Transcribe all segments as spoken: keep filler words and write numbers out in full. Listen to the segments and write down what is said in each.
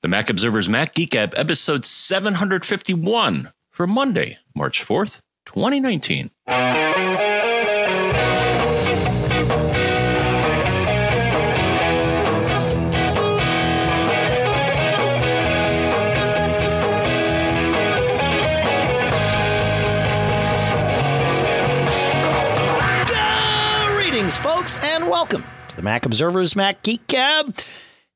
The Mac Observer's Mac Geek Gab, episode seven fifty-one for Monday, March fourth, twenty nineteen. Folks, and welcome to the Mac Observer's Mac Geek Gab,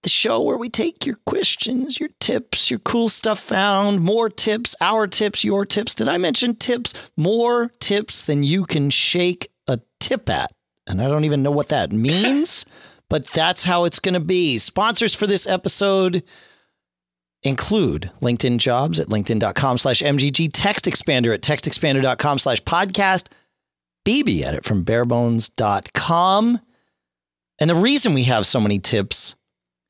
the show where we take your questions, your tips, your cool stuff found, more tips, our tips, your tips. Did I mention tips? More tips than you can shake a tip at. And I don't even know what that means, but that's how it's going to be. Sponsors for this episode include LinkedIn Jobs at linkedin.com slash MGG, TextExpander at textexpander.com slash podcast, BBEdit from barebones dot com. And the reason we have so many tips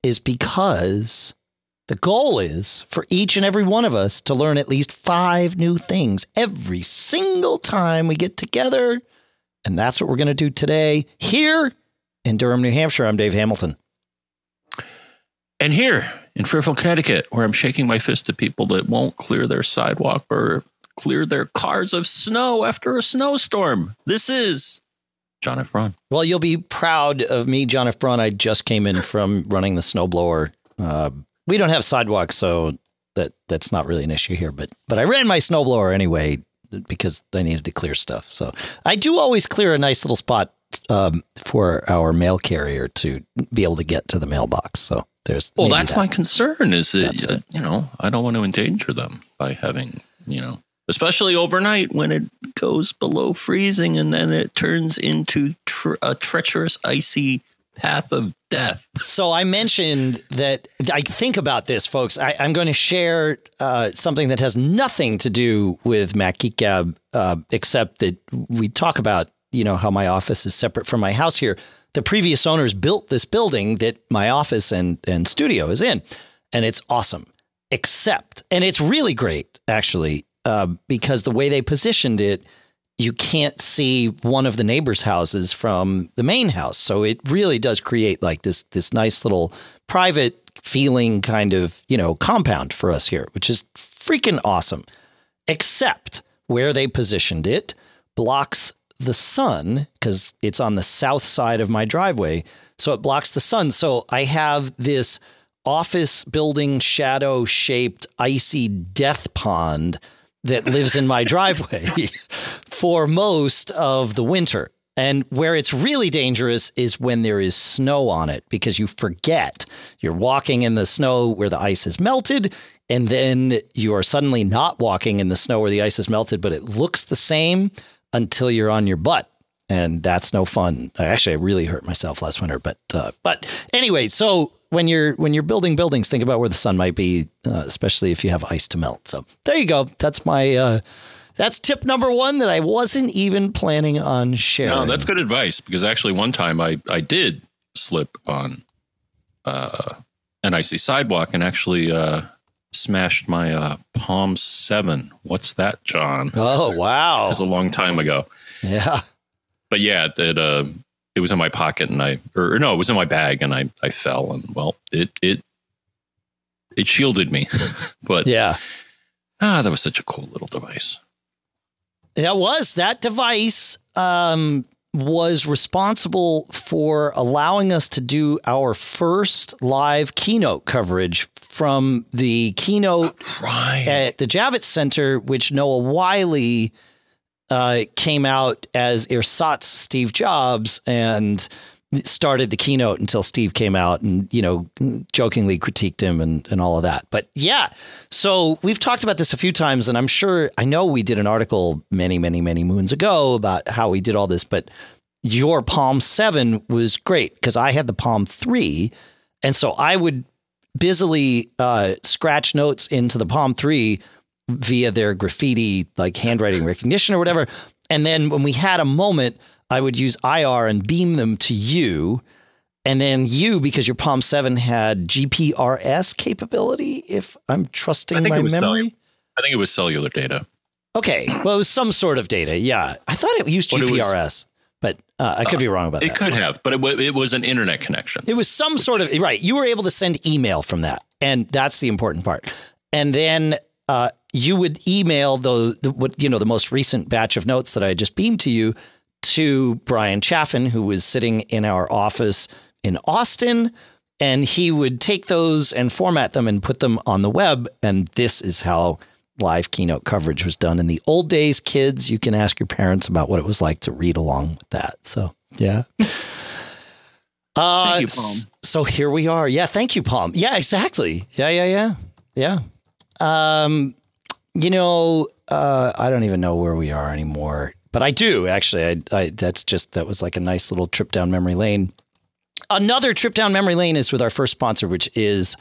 is because the goal is for each and every one of us to learn at least five new things every single time we get together. And that's what we're going to do today here in Durham, New Hampshire. I'm Dave Hamilton. And here in Fairfield, Connecticut, where I'm shaking my fist at people that won't clear their sidewalk or clear their cars of snow after a snowstorm. This is John F. Braun. Well, you'll be proud of me, John F. Braun. I just came in from running the snowblower. Uh, we don't have sidewalks, so that that's not really an issue here. But but I ran my snowblower anyway because I needed to clear stuff. So I do always clear a nice little spot um, for our mail carrier to be able to get to the mailbox. So there's well, that's that. My concern is that uh, you know I don't want to endanger them by having you know. Especially overnight when it goes below freezing and then it turns into tr- a treacherous, icy path of death. So I mentioned that I think about this, folks. I, I'm going to share uh, something that has nothing to do with Mac Geek Gab, uh, except that we talk about, you know, how my office is separate from my house here. The previous owners built this building that my office and, and studio is in, and it's awesome. Except, and it's really great, actually. Uh, because the way they positioned it, you can't see one of the neighbors' houses from the main house. So it really does create like this this nice little private feeling kind of, you know, compound for us here, which is freaking awesome. Except where they positioned it blocks the sun because it's on the south side of my driveway. So it blocks the sun. So I have this office building shadow shaped icy death pond that lives in my driveway for most of the winter. And where it's really dangerous is when there is snow on it, because you forget you're walking in the snow where the ice is melted. And then you are suddenly not walking in the snow where the ice is melted, but it looks the same until you're on your butt. And that's no fun. Actually, I really hurt myself last winter. But uh, but anyway, so when you're when you're building buildings, think about where the sun might be, uh, especially if you have ice to melt. So there you go. That's my uh, that's tip number one that I wasn't even planning on sharing. No, that's good advice, because actually one time I, I did slip on uh, an icy sidewalk and actually uh, smashed my uh, Palm seven. What's that, John? Oh, wow. It was a long time ago. Yeah. But yeah, it, uh, it was in my pocket and I, or, or no, it was in my bag and I, I fell and well, it, it, it shielded me, but yeah, ah, that was such a cool little device. That was that device, um, was responsible for allowing us to do our first live keynote coverage from the keynote oh, right. at the Javits Center, which Noah Wiley Uh, came out as Ersatz Steve Jobs and started the keynote until Steve came out and, you know, jokingly critiqued him and, and all of that. But yeah, so we've talked about this a few times, and I'm sure I know we did an article many, many, many moons ago about how we did all this. But your Palm seven was great because I had the Palm three. And so I would busily uh, scratch notes into the Palm three via their graffiti, like handwriting recognition or whatever. And then when we had a moment, I would use I R and beam them to you. And then you, because your Palm seven had G P R S capability, if I'm trusting I think my it was memory. Cellu- I think it was cellular data. Okay. Well, it was some sort of data. Yeah. I thought it used G P R S, it was, but uh, I could uh, be wrong about it that. It could have, but it, w- it was an internet connection. It was some sort of, right. You were able to send email from that. And that's the important part. And then uh, you would email the, the what, you know, the most recent batch of notes that I just beamed to you to Brian Chaffin, who was sitting in our office in Austin, and he would take those and format them and put them on the web. And this is how live keynote coverage was done in the old days. Kids, you can ask your parents about what it was like to read along with that. So, yeah. Uh, thank you, Palm. So here we are. Yeah. Thank you, Palm. Yeah, exactly. Yeah, yeah, yeah. Yeah. Um, you know, uh, I don't even know where we are anymore, but I do actually. I, I, that's just, that was like a nice little trip down memory lane. Another trip down memory lane is with our first sponsor, which is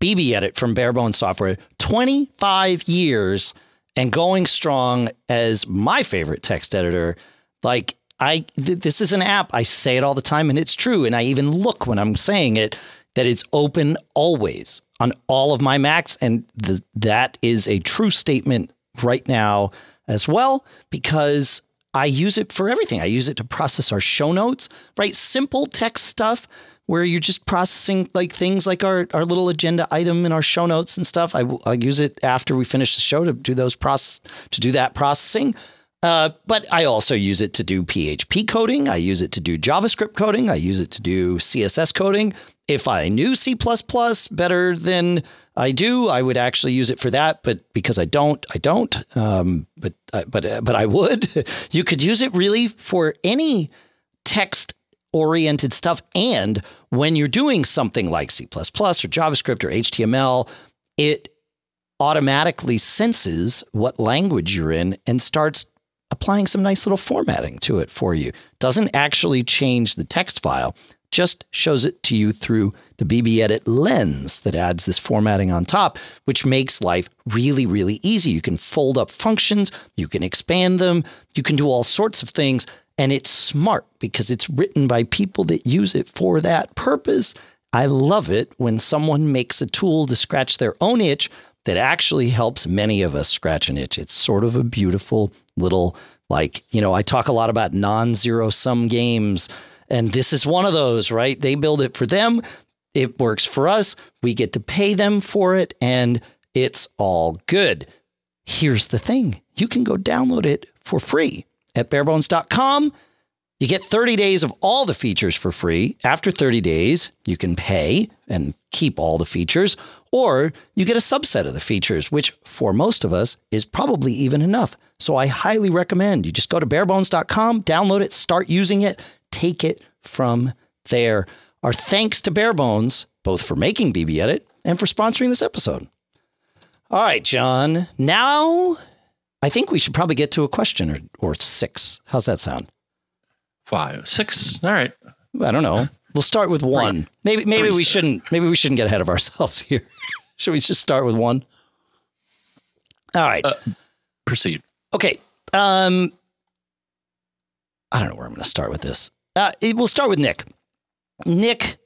BBEdit from Barebone Software, twenty-five years and going strong as my favorite text editor. Like, I, th- this is an app. I say it all the time and it's true. And I even look when I'm saying it, that it's open always on all of my Macs. And th- that is a true statement right now as well, because I use it for everything. I use it to process our show notes, right? Simple text stuff where you're just processing like things like our, our little agenda item in our show notes and stuff. I w- I'll use it after we finish the show to do those process, to do that processing. Uh, but I also use it to do P H P coding. I use it to do JavaScript coding. I use it to do C S S coding. If I knew C plus plus better than I do, I would actually use it for that. But because I don't, I don't. Um, but uh, but uh, but I would. You could use it really for any text-oriented stuff. And when you're doing something like C plus plus or JavaScript or H T M L, it automatically senses what language you're in and starts applying some nice little formatting to it for you. Doesn't actually change the text file, just shows it to you through the BBEdit lens that adds this formatting on top, which makes life really, really easy. You can fold up functions, you can expand them, you can do all sorts of things. And it's smart because it's written by people that use it for that purpose. I love it when someone makes a tool to scratch their own itch that actually helps many of us scratch an itch. It's sort of a beautiful little, like, you know, I talk a lot about non-zero sum games, and this is one of those, right? They build it for them. It works for us. We get to pay them for it, and it's all good. Here's the thing. You can go download it for free at barebones dot com. You get thirty days of all the features for free. After thirty days, you can pay and keep all the features, or you get a subset of the features, which for most of us is probably even enough. So I highly recommend you just go to barebones dot com, download it, start using it, take it from there. Our thanks to Barebones, both for making BBEdit and for sponsoring this episode. All right, John, now I think we should probably get to a question or, or six. How's that sound? Five, six. All right. I don't know. We'll start with one. Maybe, maybe we shouldn't, maybe we shouldn't get ahead of ourselves here. Should we just start with one? All right. Uh, proceed. Okay. Um, I don't know where I'm going to start with this. Uh, it, we'll start with Nick. Nick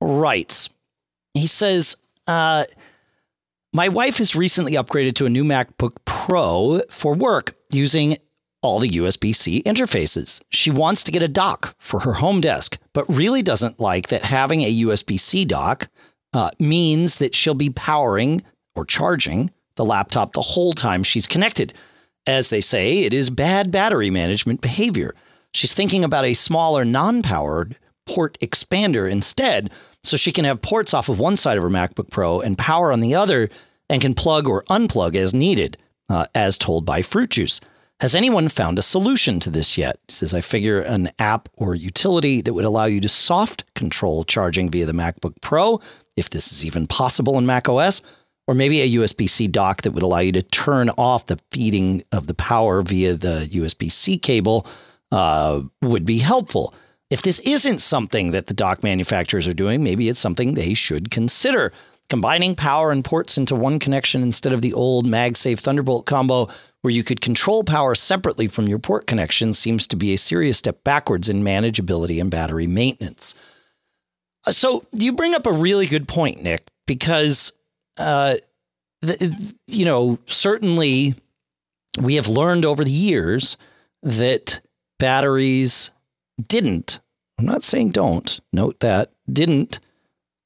writes, he says, uh, my wife has recently upgraded to a new MacBook Pro for work using all the U S B C interfaces. She wants to get a dock for her home desk, but really doesn't like that having a U S B C dock uh, means that she'll be powering or charging the laptop the whole time she's connected. As they say, it is bad battery management behavior. She's thinking about a smaller non-powered port expander instead, so she can have ports off of one side of her MacBook Pro and power on the other, and can plug or unplug as needed, uh, as told by Fruit Juice. Has anyone found a solution to this yet? He says, I figure an app or utility that would allow you to soft control charging via the MacBook Pro, if this is even possible in macOS, or maybe a U S B C dock that would allow you to turn off the feeding of the power via the U S B C cable uh, would be helpful. If this isn't something that the dock manufacturers are doing, maybe it's something they should consider. Combining power and ports into one connection instead of the old MagSafe Thunderbolt combo where you could control power separately from your port connection seems to be a serious step backwards in manageability and battery maintenance. So you bring up a really good point, Nick, because, uh, the, you know, certainly we have learned over the years that batteries didn't, I'm not saying don't, note that, didn't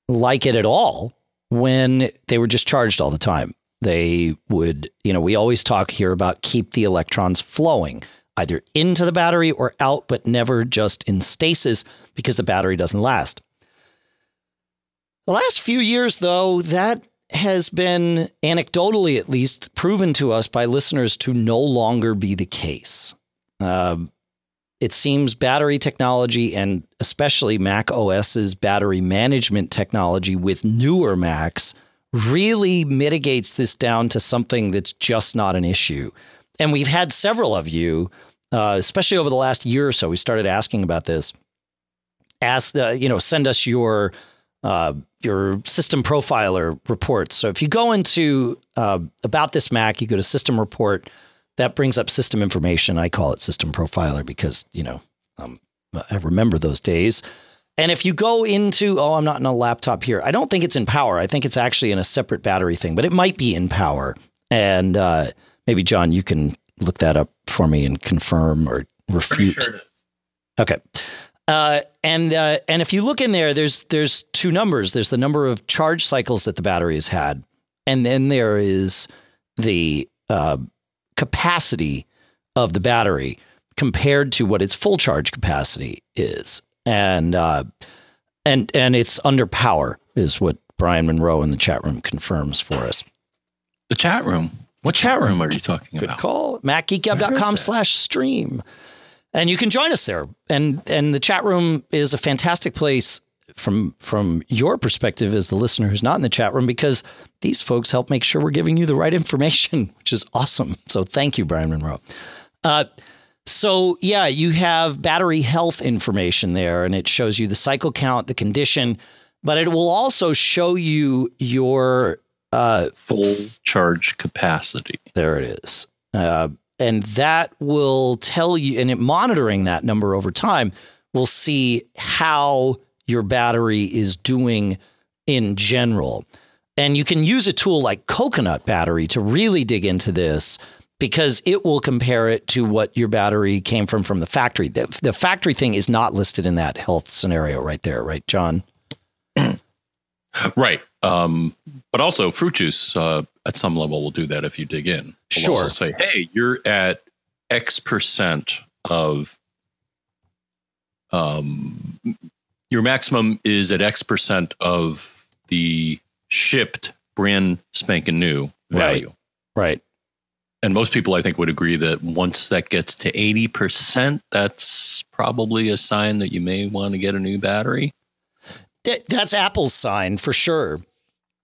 like it at all when they were just charged all the time. They would, you know, we always talk here about keep the electrons flowing either into the battery or out, but never just in stasis because the battery doesn't last. The last few years, though, that has been anecdotally, at least, proven to us by listeners to no longer be the case. Um, it seems battery technology and especially Mac O S's battery management technology with newer Macs really mitigates this down to something that's just not an issue. And we've had several of you, uh, especially over the last year or so, we started asking about this. Ask, uh, you know, send us your uh, your system profiler reports. So if you go into uh, about this Mac, you go to system report. That brings up system information. I call it system profiler because, you know, um, I remember those days. And if you go into, oh, I'm not in a laptop here. I don't think it's in power. I think it's actually in a separate battery thing, but it might be in power. And uh, maybe, John, you can look that up for me and confirm or refute. Sure. Okay. Uh, and uh, and if you look in there, there's there's two numbers. There's the number of charge cycles that the battery has had. And then there is the uh, capacity of the battery compared to what its full charge capacity is. And uh, and and it's under power is what Brian Monroe in the chat room confirms for us. The chat room? What chat room are you talking Good about? Good call. MacGeekGab.com slash stream. And you can join us there. And and the chat room is a fantastic place from from your perspective as the listener who's not in the chat room, because these folks help make sure we're giving you the right information, which is awesome. So thank you, Brian Monroe. Uh So, yeah, you have battery health information there, and it shows you the cycle count, the condition, but it will also show you your uh, full charge capacity. There it is. Uh, and that will tell you, and it monitoring that number over time, will see how your battery is doing in general. And you can use a tool like Coconut Battery to really dig into this, because it will compare it to what your battery came from from the factory. The, the factory thing is not listed in that health scenario right there. Right, John? Right. Um, but also Fruit Juice uh, at some level will do that if you dig in. We'll sure. Also say, hey, you're at X percent of um, your maximum is at X percent of the shipped brand spanking new value. Right. Right. And most people, I think, would agree that once that gets to eighty percent, that's probably a sign that you may want to get a new battery. That, that's Apple's sign for sure.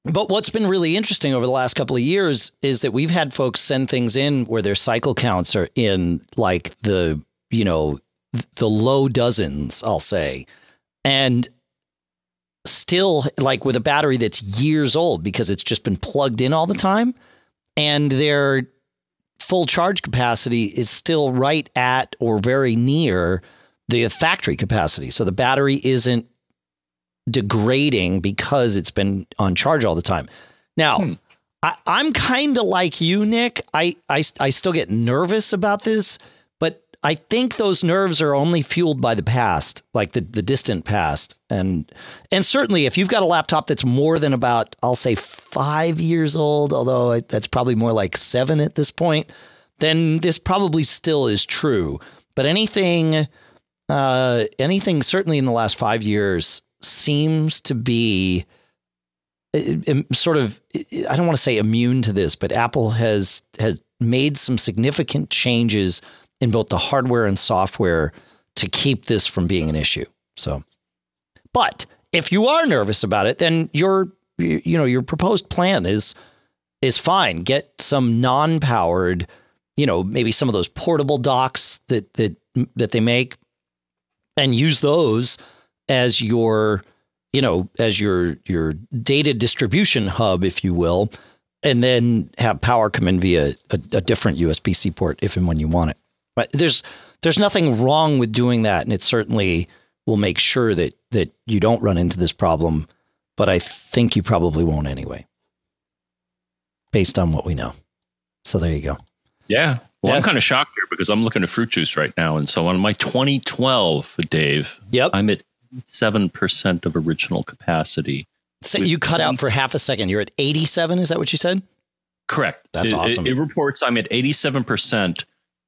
But what's been really interesting over the last couple of years is that we've had folks send things in where their cycle counts are in like the, you know, the low dozens, I'll say. And still like with a battery that's years old because it's just been plugged in all the time, and they're full charge capacity is still right at or very near the factory capacity. So the battery isn't degrading because it's been on charge all the time. Now, hmm. I, I'm kind of like you, Nick. I, I, I still get nervous about this, but I think those nerves are only fueled by the past, like the, the distant past. And and certainly if you've got a laptop that's more than about, I'll say five years old, although that's probably more like seven at this point, then this probably still is true. But anything, uh, anything certainly in the last five years seems to be sort of, I don't want to say immune to this, but Apple has has made some significant changes in both the hardware and software to keep this from being an issue. So, but if you are nervous about it, then your, you know, your proposed plan is, is fine. Get some non-powered, you know, maybe some of those portable docks that, that, that they make, and use those as your, you know, as your, your data distribution hub, if you will, and then have power come in via a, a different U S B C port if and when you want it. But there's there's nothing wrong with doing that, and it certainly will make sure that that you don't run into this problem. But I think you probably won't anyway, based on what we know. So there you go. Yeah. Well, yeah. I'm kind of shocked here because I'm looking at Fruit Juice right now, and so on my twenty twelve, Dave. Yep. I'm at seven percent of original capacity So you cut out for half a second. You're at eighty-seven. Is that what you said? Correct. That's it, awesome. It, it reports I'm at eighty-seven percent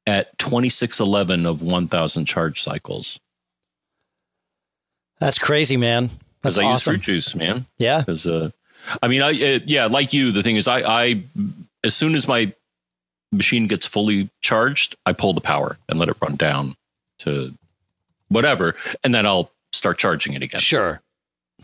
at twenty-six eleven of one thousand charge cycles. That's crazy, man. That's awesome. I use Fruit Juice, man. Yeah. Because, uh, I mean, I it, yeah, like you, the thing is, I, I as soon as my machine gets fully charged, I pull the power and let it run down to whatever, and then I'll start charging it again. Sure.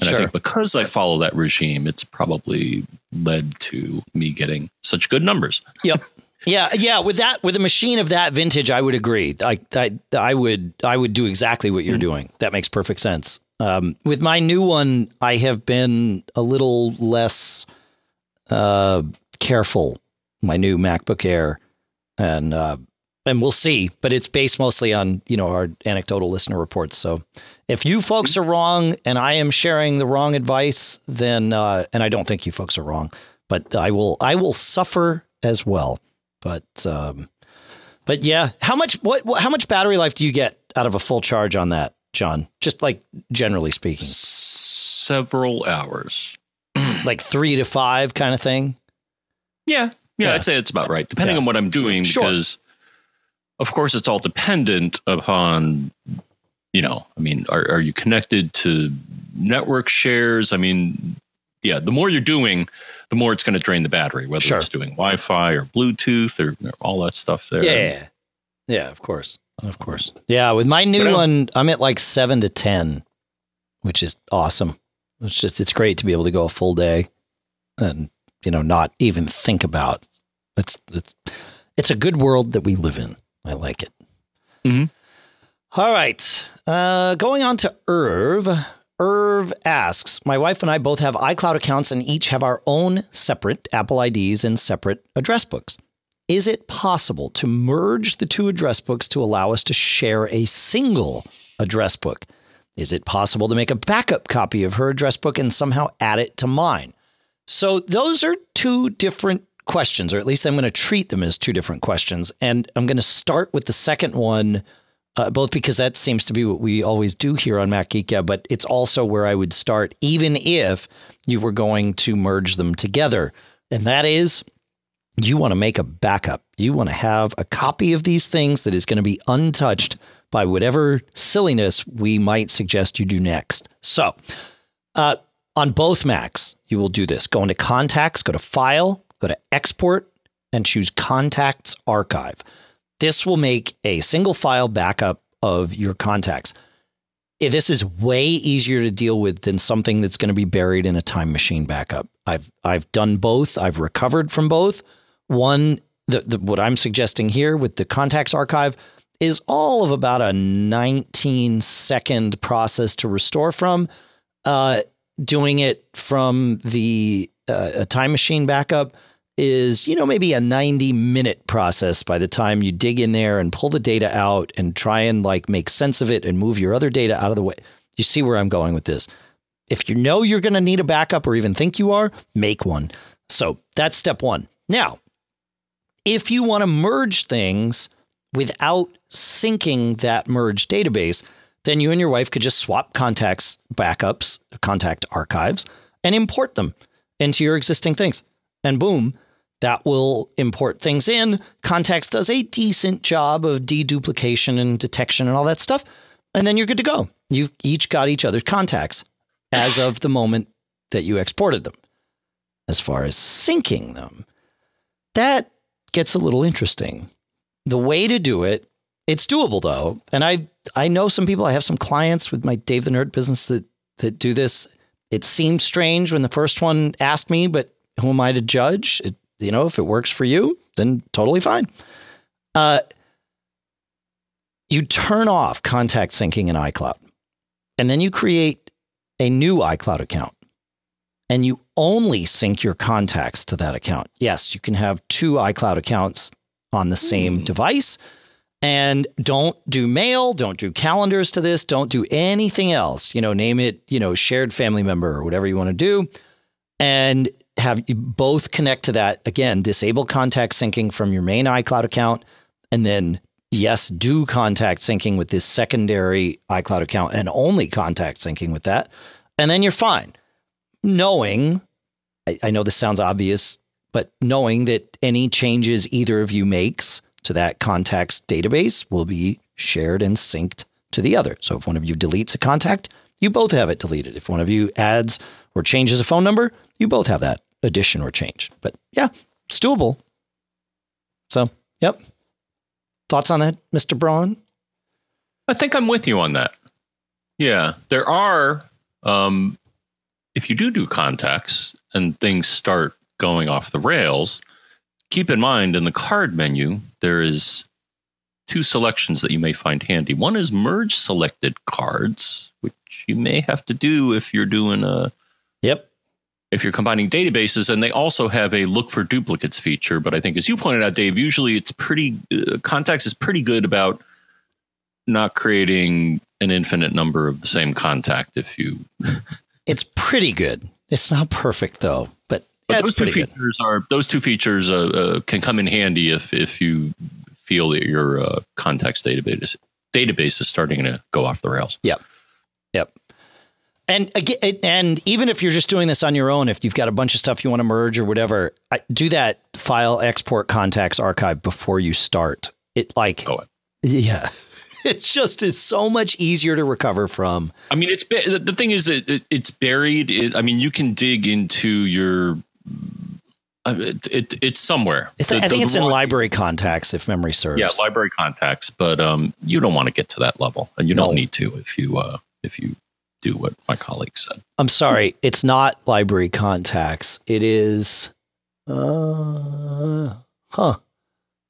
And sure. I think because I follow that regime, it's probably led to me getting such good numbers. Yep. Yeah. Yeah. With that, with a machine of that vintage, I would agree. I, I, I would, I would do exactly what you're mm-hmm. doing. That makes perfect sense. Um, with my new one, I have been a little less uh, careful. My new MacBook Air, and uh, and we'll see. But it's based mostly on, you know, our anecdotal listener reports. So if you folks are wrong and I am sharing the wrong advice, then uh, and I don't think you folks are wrong, but I will I will suffer as well. But um, but yeah, how much what, what how much battery life do you get out of a full charge on that, John? Just like generally speaking, several hours, like three to five kind of thing. Yeah, yeah, yeah. I'd say it's about right, depending yeah. on what I'm doing. Sure. Because of course, it's all dependent upon, you know, I mean, are are you connected to network shares? I mean, yeah, the more you're doing, the more it's going to drain the battery, whether sure. it's doing Wi-Fi or Bluetooth or all that stuff there. Yeah. Yeah, of course. Of course. Yeah. With my new one, I'm at like seven to ten, which is awesome. It's just, it's great to be able to go a full day and, you know, not even think about it's, it's, it's a good world that we live in. I like it. Mm-hmm. All right. Uh, going on to Irv. Irv asks, my wife and I both have iCloud accounts and each have our own separate Apple I Ds and separate address books. Is it possible to merge the two address books to allow us to share a single address book? Is it possible to make a backup copy of her address book and somehow add it to mine? So those are two different questions, or at least I'm going to treat them as two different questions. And I'm going to start with the second one. Uh, both because that seems to be what we always do here on Mac Geek Gab, but it's also where I would start, even if you were going to merge them together. And that is, you want to make a backup. You want to have a copy of these things that is going to be untouched by whatever silliness we might suggest you do next. So uh, on both Macs, you will do this. Go into Contacts, go to File, go to Export, and choose Contacts Archive. This will make a single file backup of your contacts. This is way easier to deal with than something that's going to be buried in a Time Machine backup. I've I've done both. I've recovered from both. One, the, the, what I'm suggesting here with the Contacts Archive is all of about a nineteen second process to restore from. Uh, doing it from the uh, a Time Machine backup is, you know, maybe a ninety minute process by the time you dig in there and pull the data out and try and like make sense of it and move your other data out of the way. You see where I'm going with this. If you know you're going to need a backup or even think you are, make one. So that's step one. Now, if you want to merge things without syncing that merge database, then you and your wife could just swap contacts, backups, contact archives, and import them into your existing things. And boom, that will import things in. Contacts does a decent job of deduplication and detection and all that stuff. And then you're good to go. You've each got each other's contacts as of the moment that you exported them. As far as syncing them, that gets a little interesting. The way to do it, it's doable, though. And I I know some people, I have some clients with my Dave the Nerd business that that do this. It seemed strange when the first one asked me, but who am I to judge? It, you know, if it works for you, then totally fine. Uh, you turn off contact syncing in iCloud, and then you create a new iCloud account, and you only sync your contacts to that account. Yes, you can have two iCloud accounts on the same mm. device, and don't do mail, don't do calendars to this, don't do anything else. You know, name it, you know, shared family member or whatever you want to do. And have you both connect to that. Again, disable contact syncing from your main iCloud account. And then, yes, do contact syncing with this secondary iCloud account and only contact syncing with that. And then you're fine. knowing, I, I know this sounds obvious, but knowing that any changes either of you makes to that contacts database will be shared and synced to the other. So if one of you deletes a contact, you both have it deleted. If one of you adds or changes a phone number, you both have that addition or change. But yeah, it's doable. So, yep. Thoughts on that, Mister Braun? I think I'm with you on that. Yeah, there are, um, if you do do contacts and things start going off the rails, keep in mind in the card menu, there is two selections that you may find handy. One is merge selected cards, which you may have to do if you're doing a... Yep. If you're combining databases, and they also have a look for duplicates feature. But I think, as you pointed out, Dave, usually it's pretty... Uh, contacts is pretty good about not creating an infinite number of the same contact if you... It's pretty good. It's not perfect, though. But, yeah, but those, two features are, those two features uh, uh, can come in handy if, if you feel that your uh, contacts database, database is starting to go off the rails. Yep. Yep. And again, and even if you're just doing this on your own, if you've got a bunch of stuff you want to merge or whatever, do that file export contacts archive before you start. It like, oh, yeah, it just is so much easier to recover from. I mean, it's the thing is that it's buried. It, I mean, you can dig into your. It, it it's somewhere. It's, the, I think the, it's the in one, library contacts, if memory serves. Yeah, library contacts, but um, you don't want to get to that level, and you no. don't need to if you uh, if you. do what my colleague said. I'm sorry. It's not library contacts. It is, uh, huh.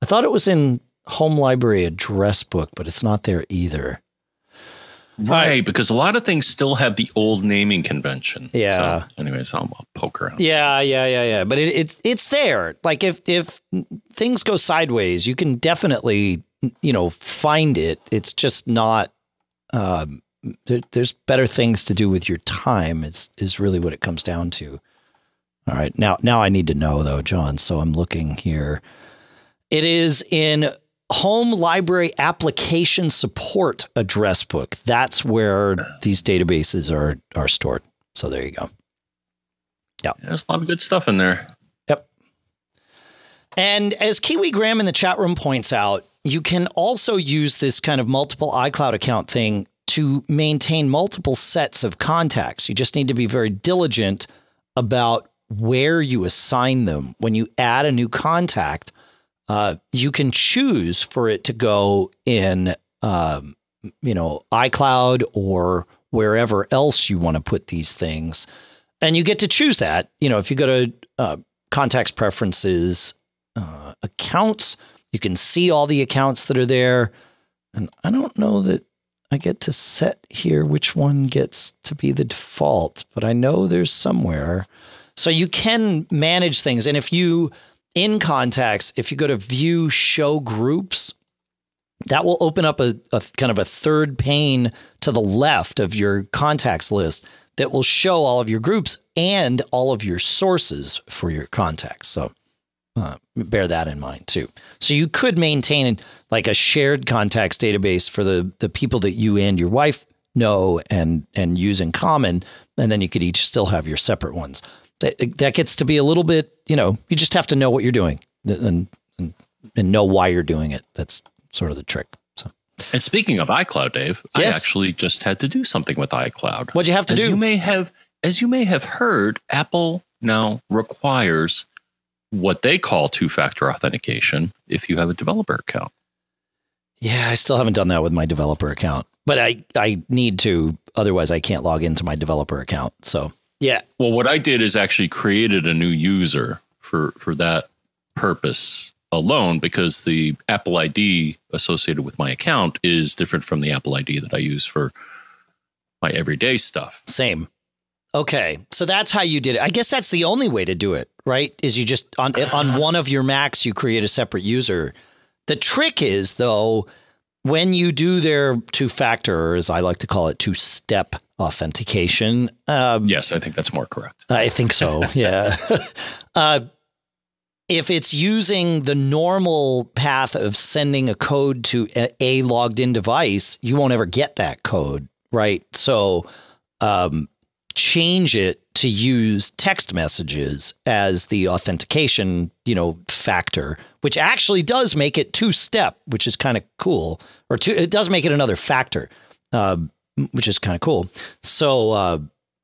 I thought it was in home library address book, but it's not there either. Right. right. Because a lot of things still have the old naming convention. Yeah. So anyways, I'll, I'll poke around. Yeah. Yeah. Yeah. Yeah. But it, it's, it's there. Like if, if things go sideways, you can definitely, you know, find it. It's just not, um, there's better things to do with your time is, is really what it comes down to. All right. Now, now I need to know though, John. So I'm looking here. It is in home library application support address book. That's where these databases are, are stored. So there you go. Yeah. There's a lot of good stuff in there. Yep. And as Kiwi Graham in the chat room points out, you can also use this kind of multiple iCloud account thing to maintain multiple sets of contacts. You just need to be very diligent about where you assign them. When you add a new contact, uh, you can choose for it to go in, um, you know, iCloud or wherever else you want to put these things. And you get to choose that. You know, if you go to uh, contacts, preferences, uh, accounts, you can see all the accounts that are there. And I don't know that I get to set here which one gets to be the default, but I know there's somewhere. So you can manage things. And if you, in contacts, if you go to view show groups, that will open up a, a kind of a third pane to the left of your contacts list that will show all of your groups and all of your sources for your contacts. So uh, bear that in mind too. So you could maintain like a shared contacts database for the, the people that you and your wife know and, and use in common. And then you could each still have your separate ones. That that gets to be a little bit, you know, you just have to know what you're doing and, and, and know why you're doing it. That's sort of the trick. So. And speaking of iCloud, Dave, yes. I actually just had to do something with iCloud. What'd you have to as do? You may have, as you may have heard, Apple now requires what they call two-factor authentication if you have a developer account. Yeah, I still haven't done that with my developer account, but I, I need to. Otherwise, I can't log into my developer account. So, yeah. Well, what I did is actually created a new user for, for that purpose alone, because the Apple I D associated with my account is different from the Apple I D that I use for my everyday stuff. Same. Okay, so that's how you did it. I guess that's the only way to do it, right? Is you just on on one of your Macs, you create a separate user. The trick is, though, when you do their two-factor, or as I like to call it, two-step authentication. Um, yes, I think that's more correct. I think so, yeah. uh, if it's using the normal path of sending a code to a logged-in device, you won't ever get that code, right? So... Um, change it to use text messages as the authentication, you know, factor, which actually does make it two-step, which is kind of cool, or two, it does make it another factor, uh, which is kind of cool. So, uh,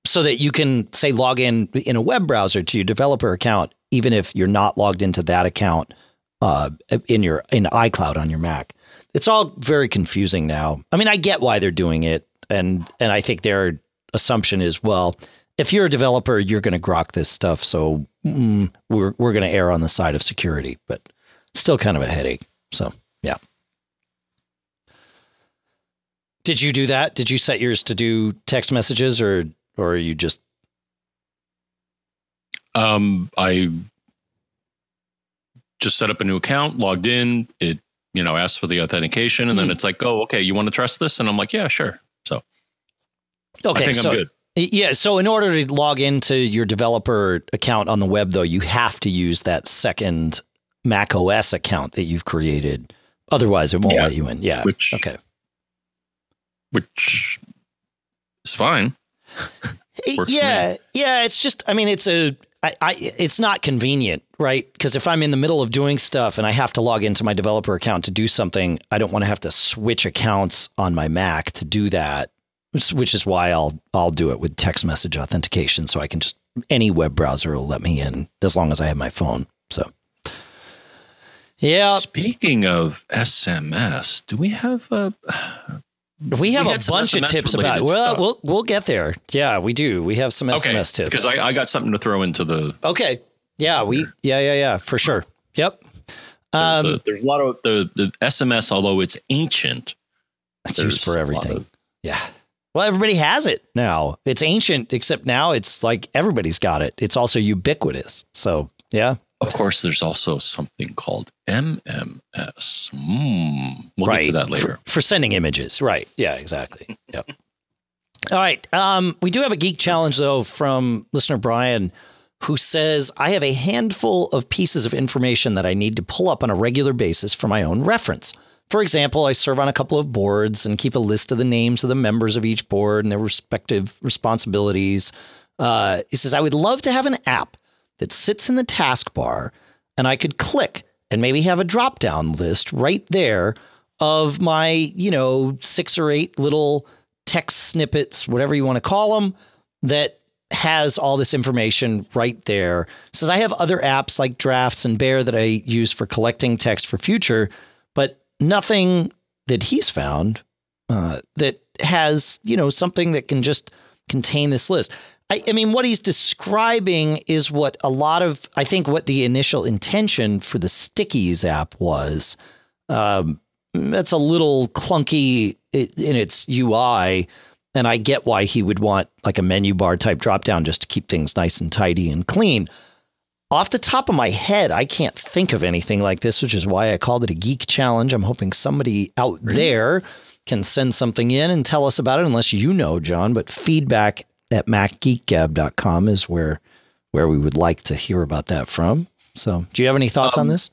so that you can say log in in a web browser to your developer account, even if you're not logged into that account uh, in your in iCloud on your Mac. It's all very confusing now. I mean, I get why they're doing it, and and I think their assumption is, well, if you're a developer, you're going to grok this stuff, so mm, we're we're going to err on the side of security, but still kind of a headache. So yeah. Did you do that? Did you set yours to do text messages, or or are you just? Um, I just set up a new account, logged in. It, you know, asked for the authentication, and mm. then it's like, oh, okay, you want to trust this? And I'm like, yeah, sure. So, okay, I think so, I'm good. Yeah. So in order to log into your developer account on the web, though, you have to use that second macOS account that you've created. Otherwise, it won't yeah. let you in. Yeah. Which, okay. Which is fine. yeah. Yeah. It's just, I mean, it's a, I, I, it's not convenient, right? Because if I'm in the middle of doing stuff and I have to log into my developer account to do something, I don't want to have to switch accounts on my Mac to do that, which is why I'll I'll do it with text message authentication. So I can just, any web browser will let me in as long as I have my phone. So, yeah. Speaking of S M S, do we have a... We, we have a bunch S M S of tips about it. Well, we'll we'll get there. Yeah, we do. We have some okay, S M S tips. Because I, I got something to throw into the. Okay. Yeah. We. Yeah. Yeah. Yeah. For sure. Yep. Um, there's, a, there's a lot of the, the S M S, although it's ancient. It's used for everything. Of, yeah. Well, everybody has it now. It's ancient, except now it's like everybody's got it. It's also ubiquitous. So yeah. Of course, there's also something called M M S. Mm. We'll right. get to that later. For, for sending images. Right. Yeah, exactly. Yep. All right. Um, we do have a geek challenge, though, from listener Brian, who says, I have a handful of pieces of information that I need to pull up on a regular basis for my own reference. For example, I serve on a couple of boards and keep a list of the names of the members of each board and their respective responsibilities. Uh, he says, I would love to have an app that sits in the taskbar, and I could click and maybe have a drop-down list right there of my, you know, six or eight little text snippets, whatever you want to call them, that has all this information right there. It says I have other apps like Drafts and Bear that I use for collecting text for future, but nothing that he's found uh, that has, you know, something that can just contain this list. I mean, what he's describing is what a lot of, I think what the initial intention for the Stickies app was. Um, that's a little clunky in its U I. And I get why he would want like a menu bar type dropdown just to keep things nice and tidy and clean. Off the top of my head, I can't think of anything like this, which is why I called it a geek challenge. I'm hoping somebody out there can send something in and tell us about it, unless you know, John, but feedback at mac geek gab dot com is where where we would like to hear about that from. So do you have any thoughts um, on this?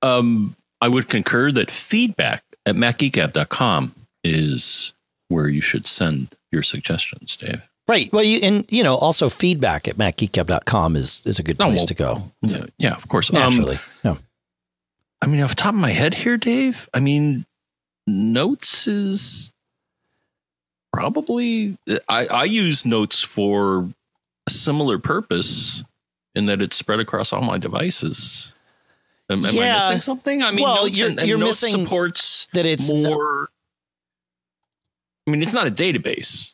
Um, I would concur that feedback at mac geek gab dot com is where you should send your suggestions, Dave. Right. Well, you and, you know, also feedback at mac geek gab dot com is, is a good place oh, well, to go. Yeah, yeah, of course. Naturally. Um, yeah. I mean, off the top of my head here, Dave, I mean, notes is... Probably, I, I use notes for a similar purpose in that it's spread across all my devices. Am, am yeah. I missing something? I mean, well, notes you're, and, and you're notes missing supports that it's more. I mean, it's not a database.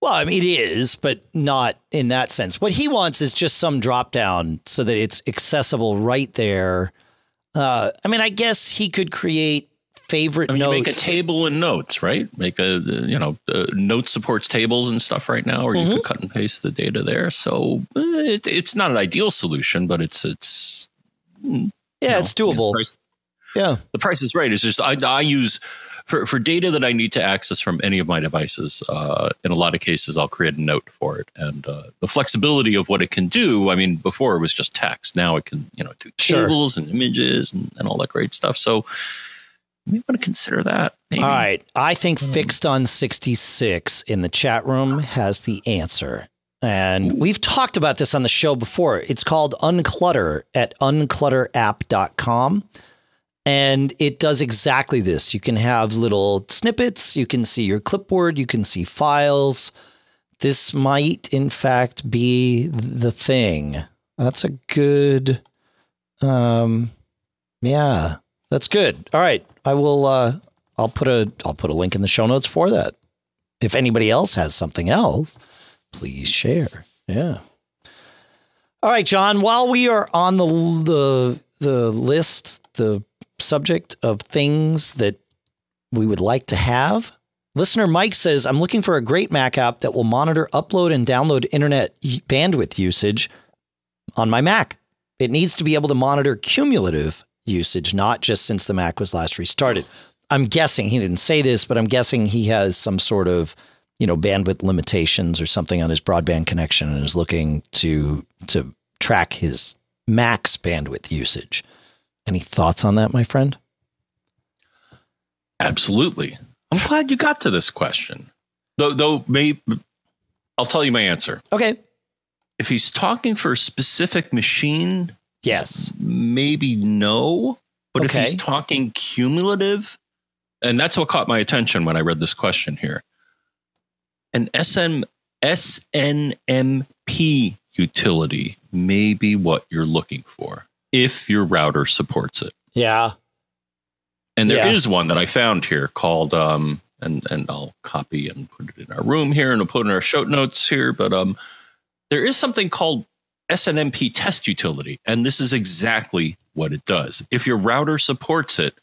Well, I mean, it is, but not in that sense. What he wants is just some drop down so that it's accessible right there. Uh, I mean, I guess he could create. Favorite I mean, notes. You make a table in notes, right? Make a, you know, uh, note supports tables and stuff right now, or mm-hmm. you could cut and paste the data there. So uh, it, it's not an ideal solution, but it's, it's. Yeah, know, it's doable. The price, yeah. The price is right. It's just, I, I use for, for data that I need to access from any of my devices. Uh, in a lot of cases, I'll create a note for it. And uh, the flexibility of what it can do. I mean, before it was just text. Now it can, you know, do tables sure. and images and, and all that great stuff. So, we want to consider that. Maybe. All right. I think Fixed on sixty-six in the chat room has the answer. And we've talked about this on the show before. It's called Unclutter at unclutter app dot com. And it does exactly this. You can have little snippets. You can see your clipboard. You can see files. This might, in fact, be the thing. That's a good. Um, yeah, that's good. All right. I will. Uh, I'll put a I'll put a link in the show notes for that. If anybody else has something else, please share. Yeah. All right, John, while we are on the the the list, the subject of things that we would like to have, listener Mike says, I'm looking for a great Mac app that will monitor, upload, and download internet bandwidth usage on my Mac. It needs to be able to monitor cumulative usage, not just since the Mac was last restarted. I'm guessing he didn't say this, but I'm guessing he has some sort of, you know, bandwidth limitations or something on his broadband connection and is looking to to track his max bandwidth usage. Any thoughts on that, my friend? Absolutely. I'm glad you got to this question. Though, though, maybe I'll tell you my answer. Okay. If he's talking for a specific machine, yes, maybe no. But okay. If he's talking cumulative, and that's what caught my attention when I read this question here. An S N M P utility may be what you're looking for if your router supports it. Yeah. And there yeah. is one that I found here called, um, and, and I'll copy and put it in our room here and I'll put it in our show notes here. But um, there is something called S N M P test utility. And this is exactly what it does. If your router supports it,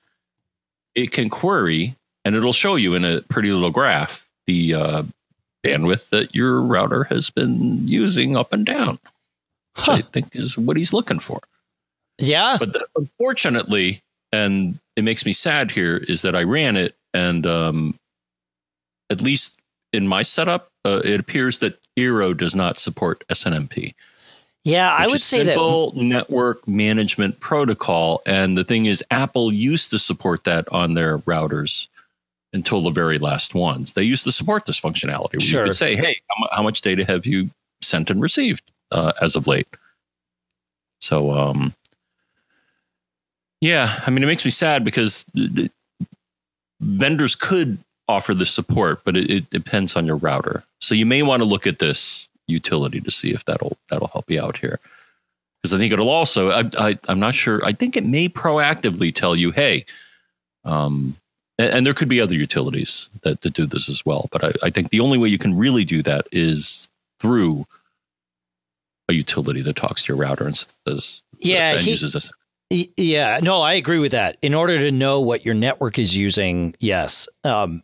it can query and it'll show you in a pretty little graph the uh, bandwidth that your router has been using up and down, which huh. I think is what he's looking for. Yeah. But the, unfortunately, and it makes me sad here, is that I ran it and um, at least in my setup, uh, it appears that Eero does not support S N M P. Yeah, I would say that simple network management protocol. And the thing is, Apple used to support that on their routers until the very last ones. They used to support this functionality. Sure. You could say, hey, how much data have you sent and received uh, as of late? So, um, yeah, I mean, it makes me sad because the vendors could offer this support, but it, it depends on your router. So you may want to look at this utility to see if that'll that'll help you out here, because I think it'll also I, I I'm not sure I think it may proactively tell you, hey, um and, and there could be other utilities that, that do this as well, but I, I think the only way you can really do that is through a utility that talks to your router and says yeah and he, uses this. Yeah, no, I agree with that. In order to know what your network is using, yes. um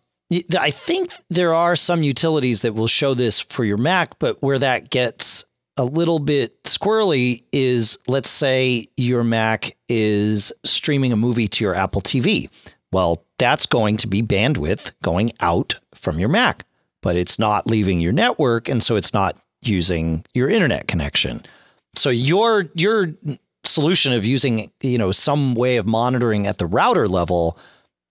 I think there are some utilities that will show this for your Mac, but where that gets a little bit squirrely is, let's say your Mac is streaming a movie to your Apple T V. Well, that's going to be bandwidth going out from your Mac, but it's not leaving your network. And so it's not using your internet connection. So your your solution of using, you know, some way of monitoring at the router level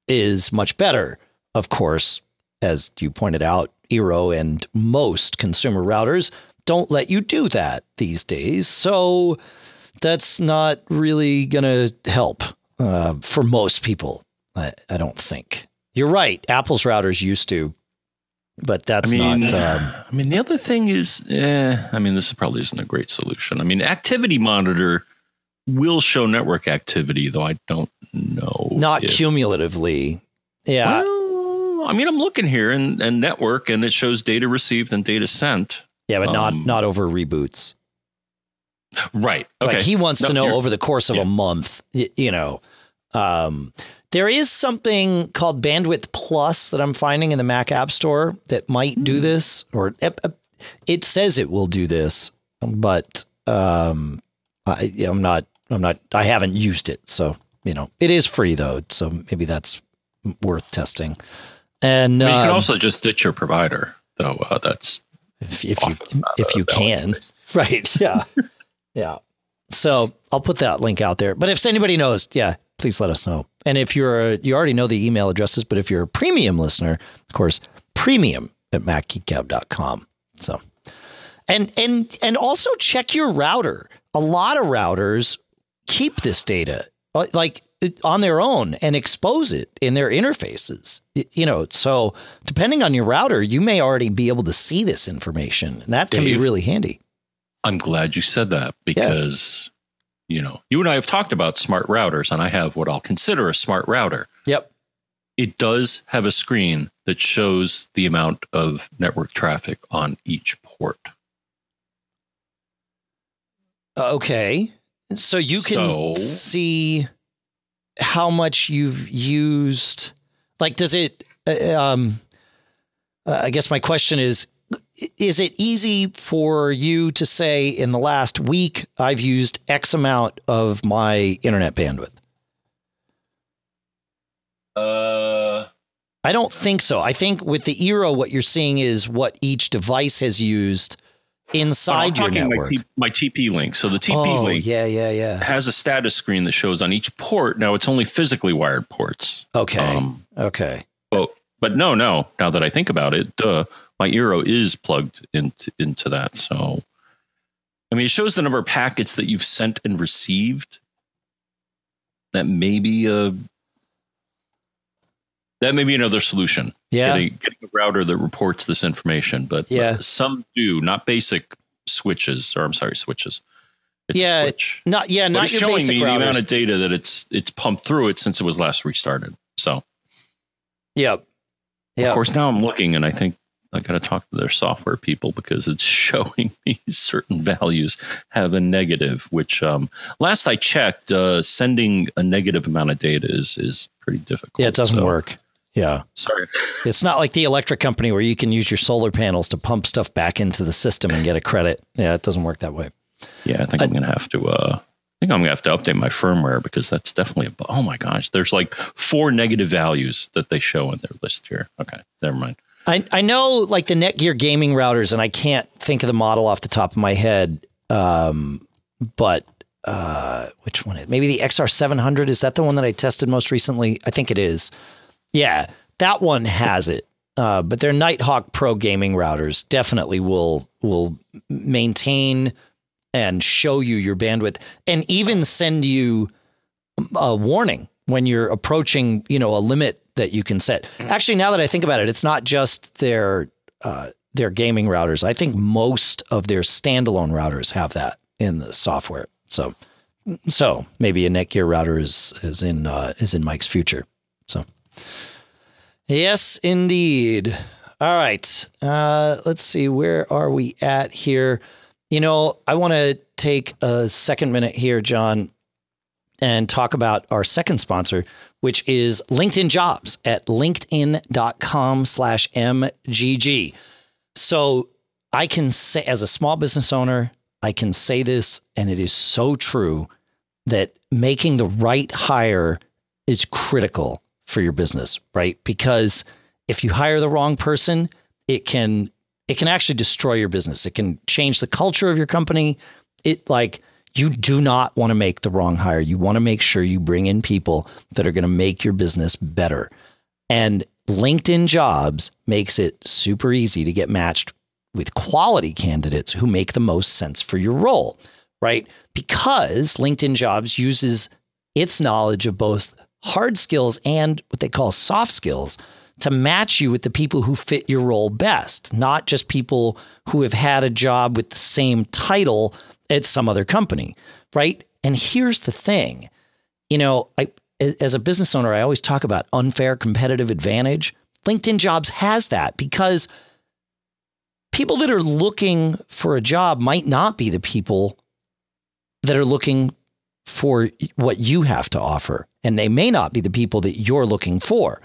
is much better. Of course, as you pointed out, Eero and most consumer routers don't let you do that these days. So that's not really going to help uh, for most people, I, I don't think. You're right. Apple's routers used to, but that's I mean, not. Um, I mean, the other thing is, eh, I mean, this probably isn't a great solution. I mean, Activity Monitor will show network activity, though I don't know. Not if. Cumulatively. Yeah. Well, I mean, I'm looking here and, and network, and it shows data received and data sent. Yeah, but not um, not over reboots. Right. Okay. Like he wants no, to know over the course of yeah. a month, you know. Um, there is something called Bandwidth Plus that I'm finding in the Mac App Store that might mm. do this, or it says it will do this, but um, I, I'm not, I'm not, I haven't used it. So, you know, it is free though. So maybe that's worth testing. And I mean, you can um, also just ditch your provider, though. Uh, that's if, if you if you can, place. Right? Yeah, yeah. So I'll put that link out there. But if anybody knows, yeah, please let us know. And if you're, a, you already know the email addresses, but if you're a premium listener, of course, premium at mac geek gab dot com. So, and, and, and also check your router. A lot of routers keep this data like on their own and expose it in their interfaces, you know, so depending on your router, you may already be able to see this information, and that Dave, can be really handy. I'm glad you said that because, yeah. you know, you and I have talked about smart routers, and I have what I'll consider a smart router. Yep. It does have a screen that shows the amount of network traffic on each port. Okay. So you can so, see how much you've used. Like, does it, um, I guess my question is, is it easy for you to say in the last week, I've used X amount of my internet bandwidth? Uh, I don't think so. I think with the Eero, what you're seeing is what each device has used inside your network. My, T- my T P link. So the T P oh, link yeah, yeah, yeah. has a status screen that shows on each port. Now it's only physically wired ports. Okay. Um, okay. But, but no, no. Now that I think about it, duh, my Eero is plugged into, into that. So, I mean, it shows the number of packets that you've sent and received. That may be a, that may be another solution. Yeah. Getting, getting a router that reports this information, but yeah. some do, not basic switches, or I'm sorry, switches. It's yeah. Switch. Not, yeah. But not it's your showing basic me routers. The amount of data that it's, it's pumped through it since it was last restarted. So. Yeah. Yep. Of course, now I'm looking and I think I got to talk to their software people because it's showing me certain values have a negative, which um, last I checked, uh, sending a negative amount of data is, is pretty difficult. Yeah. It doesn't so. work. Yeah. Sorry. It's not like the electric company where you can use your solar panels to pump stuff back into the system and get a credit. Yeah, it doesn't work that way. Yeah, I think I, I'm going to have to uh, I think I'm going to have to update my firmware because that's definitely a, oh my gosh, there's like four negative values that they show in their list here. Okay, never mind. I I know like the Netgear gaming routers, and I can't think of the model off the top of my head. Um, but uh, which one is maybe the X R seven hundred, is that the one that I tested most recently? I think it is. Yeah, that one has it, uh, but their Nighthawk Pro gaming routers definitely will will maintain and show you your bandwidth, and even send you a warning when you're approaching, you know, a limit that you can set. Actually, now that I think about it, it's not just their uh, their gaming routers. I think most of their standalone routers have that in the software. So, so maybe a Netgear router is is in uh, is in Mike's future. So. Yes, indeed. All right. Uh, let's see. Where are we at here? You know, I want to take a second minute here, John, and talk about our second sponsor, which is LinkedIn Jobs at linkedin dot com slash M G G. So I can say, as a small business owner, I can say this, and it is so true, that making the right hire is critical for your business, right? Because if you hire the wrong person, it can it can actually destroy your business. It can change the culture of your company. It like you do not want to make the wrong hire. You want to make sure you bring in people that are going to make your business better. And LinkedIn Jobs makes it super easy to get matched with quality candidates who make the most sense for your role, right? Because LinkedIn Jobs uses its knowledge of both hard skills and what they call soft skills to match you with the people who fit your role best, not just people who have had a job with the same title at some other company, right? And here's the thing, you know, I, as a business owner, I always talk about unfair competitive advantage. LinkedIn Jobs has that because people that are looking for a job might not be the people that are looking for what you have to offer. And they may not be the people that you're looking for.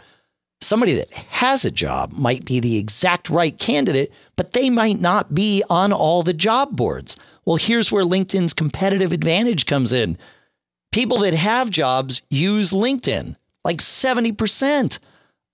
Somebody that has a job might be the exact right candidate, but they might not be on all the job boards. Well, here's where LinkedIn's competitive advantage comes in. People that have jobs use LinkedIn. Like seventy percent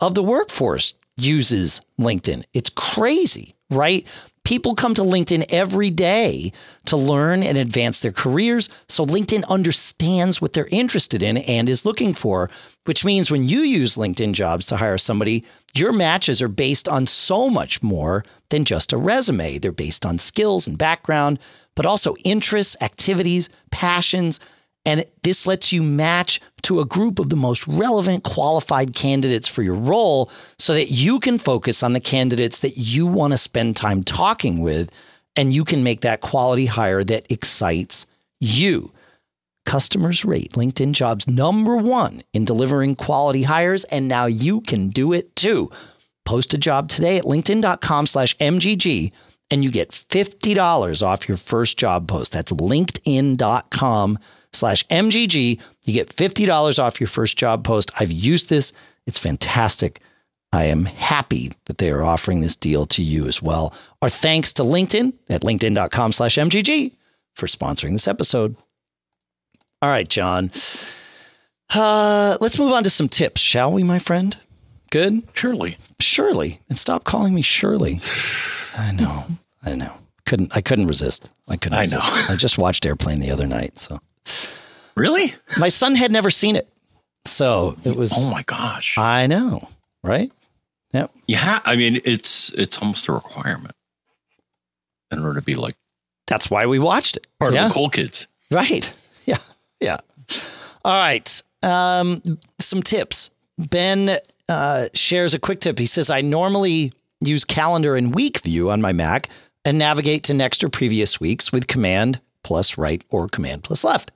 of the workforce uses LinkedIn. It's crazy, right? People come to LinkedIn every day to learn and advance their careers. So LinkedIn understands what they're interested in and is looking for, which means when you use LinkedIn Jobs to hire somebody, your matches are based on so much more than just a resume. They're based on skills and background, but also interests, activities, passions. And this lets you match to a group of the most relevant, qualified candidates for your role so that you can focus on the candidates that you want to spend time talking with, and you can make that quality hire that excites you. Customers rate LinkedIn Jobs number one in delivering quality hires, and now you can do it too. Post a job today at linkedin.com slash MGG, and you get fifty dollars off your first job post. That's linkedin.com slash MGG. You get fifty dollars off your first job post. I've used this. It's fantastic. I am happy that they are offering this deal to you as well. Our thanks to LinkedIn at linkedin.com slash MGG for sponsoring this episode. All right, John, uh, let's move on to some tips, shall we, my friend? Good? Surely. Surely. And stop calling me Shirley. I know. I know. Couldn't, I couldn't resist. I couldn't I resist. know. I just watched Airplane the other night, so. Really? My son had never seen it. So it was. Oh, my gosh. I know. Right? Yep. Yeah. I mean, it's it's almost a requirement in order to be like. That's why we watched it. Part yeah. of the cool kids. Right. Yeah. Yeah. All right. Um, some tips. Ben uh, shares a quick tip. He says, I normally use calendar and week view on my Mac and navigate to next or previous weeks with command plus right or command plus left.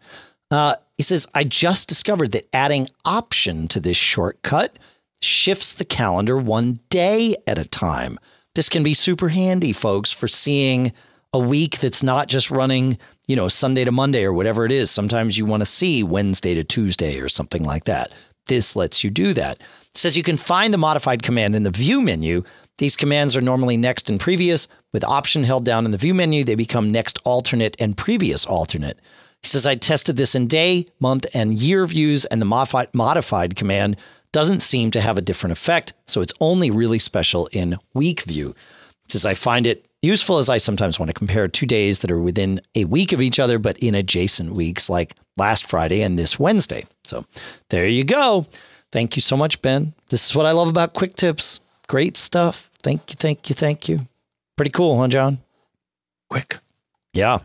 Uh, he says, I just discovered that adding option to this shortcut shifts the calendar one day at a time. This can be super handy, folks, for seeing a week that's not just running, you know, Sunday to Monday or whatever it is. Sometimes you want to see Wednesday to Tuesday or something like that. This lets you do that. It says you can find the modified command in the view menu. These commands are normally next and previous. With option held down in the view menu, they become next alternate and previous alternate. He says, I tested this in day, month, and year views, and the modified, modified command doesn't seem to have a different effect, so it's only really special in week view. He says, I find it useful as I sometimes want to compare two days that are within a week of each other, but in adjacent weeks like last Friday and this Wednesday. So there you go. Thank you so much, Ben. This is what I love about Quick Tips. Great stuff. Thank you, thank you, thank you. Pretty cool, huh, John? Quick. Yeah.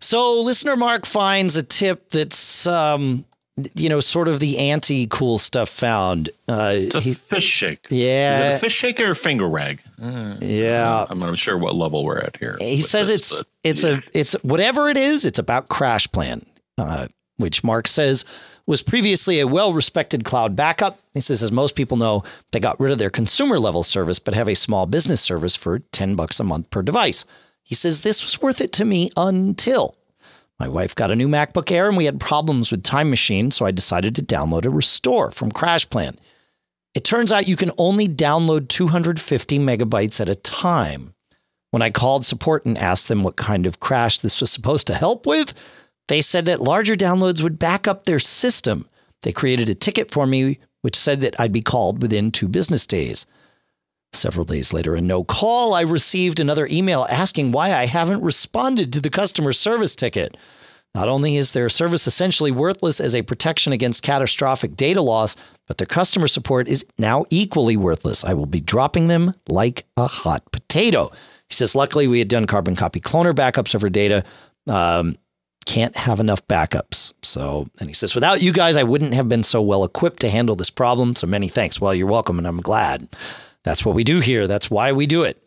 So listener Mark finds a tip that's, um, you know, sort of the anti-cool stuff found. Uh, it's a he, fish shake. Yeah. Is it a fish shake or a finger rag? Uh, yeah. I'm not sure what level we're at here. He says this, it's, but, it's yeah. a, it's whatever it is, it's about Crash Plan, uh, which Mark says was previously a well-respected cloud backup. He says, as most people know, they got rid of their consumer-level service, but have a small business service for ten bucks a month per device. He says, this was worth it to me until my wife got a new MacBook Air and we had problems with Time Machine, so I decided to download a restore from Crash Plan. It turns out you can only download two hundred fifty megabytes at a time. When I called support and asked them what kind of crash this was supposed to help with, they said that larger downloads would back up their system. They created a ticket for me, which said that I'd be called within two business days. Several days later, and no call, I received another email asking why I haven't responded to the customer service ticket. Not only is their service essentially worthless as a protection against catastrophic data loss, but their customer support is now equally worthless. I will be dropping them like a hot potato. He says, luckily, we had done carbon copy cloner backups of our data. Um, Can't have enough backups. So, and he says, without you guys, I wouldn't have been so well equipped to handle this problem. So many thanks. Well, you're welcome. And I'm glad that's what we do here. That's why we do it.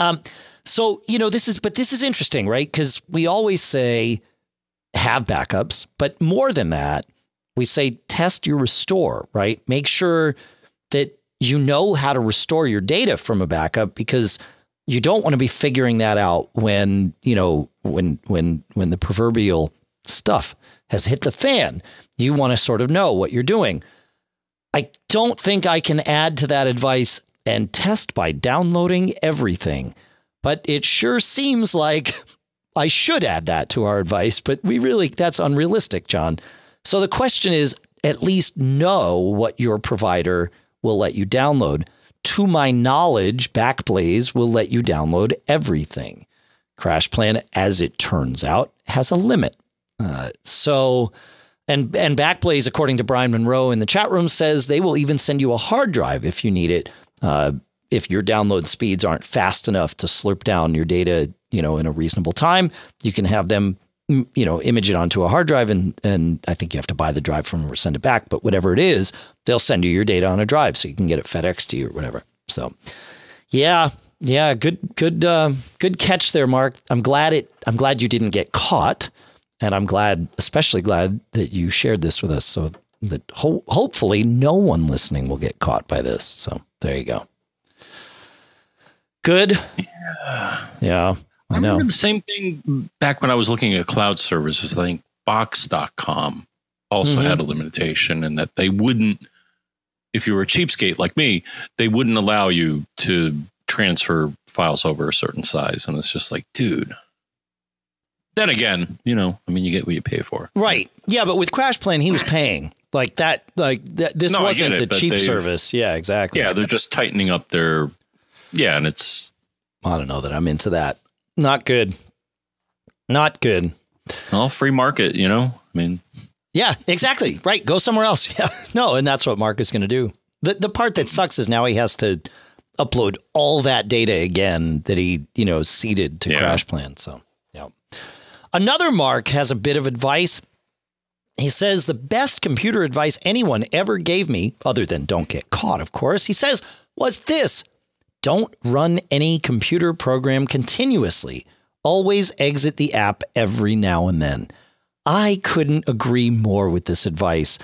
Um, so, you know, this is, but this is interesting, right? Because we always say have backups, but more than that, we say test your restore, right? Make sure that you know how to restore your data from a backup, because you don't want to be figuring that out when, you know, when, when, when the proverbial stuff has hit the fan. You want to sort of know what you're doing. I don't think I can add to that advice and test by downloading everything, but it sure seems like I should add that to our advice, but we really, that's unrealistic, John. So the question is, at least know what your provider will let you download. to my knowledge, Backblaze will let you download everything. CrashPlan, as it turns out, has a limit. Uh, so, and and Backblaze, according to Brian Monroe in the chat room, says they will even send you a hard drive if you need it, uh, if your download speeds aren't fast enough to slurp down your data, you know, in a reasonable time. You can have them, you know, image it onto a hard drive, and and I think you have to buy the drive from them or send it back. But whatever it is, they'll send you your data on a drive so you can get it FedEx to you or whatever. So, yeah, yeah, good, good, uh, good catch there, Mark. I'm glad it. I'm glad you didn't get caught, and I'm glad, especially glad that you shared this with us, so that ho- hopefully no one listening will get caught by this. So there you go. Good. Yeah. Yeah. I, I remember know. the same thing back when I was looking at cloud services. I think Box dot com also mm-hmm. had a limitation, and that they wouldn't, if you were a cheapskate like me, they wouldn't allow you to transfer files over a certain size. And it's just like, dude. Then again, you know, I mean, you get what you pay for. Right. Yeah. But with CrashPlan, he was paying like that. Like th- this no, wasn't it, the cheap service. Yeah, exactly. Yeah. They're just tightening up their. Yeah. And it's. I don't know that I'm into that. Not good. Not good. Well, free market, you know? I mean. Yeah, exactly. Right. Go somewhere else. Yeah. No, and that's what Mark is going to do. The the part that sucks is now he has to upload all that data again that he, you know, seeded to yeah. CrashPlan. So, yeah. Another Mark has a bit of advice. He says the best computer advice anyone ever gave me, other than don't get caught, of course, he says, was this. Don't run any computer program continuously. Always exit the app every now and then. I couldn't agree more with this advice.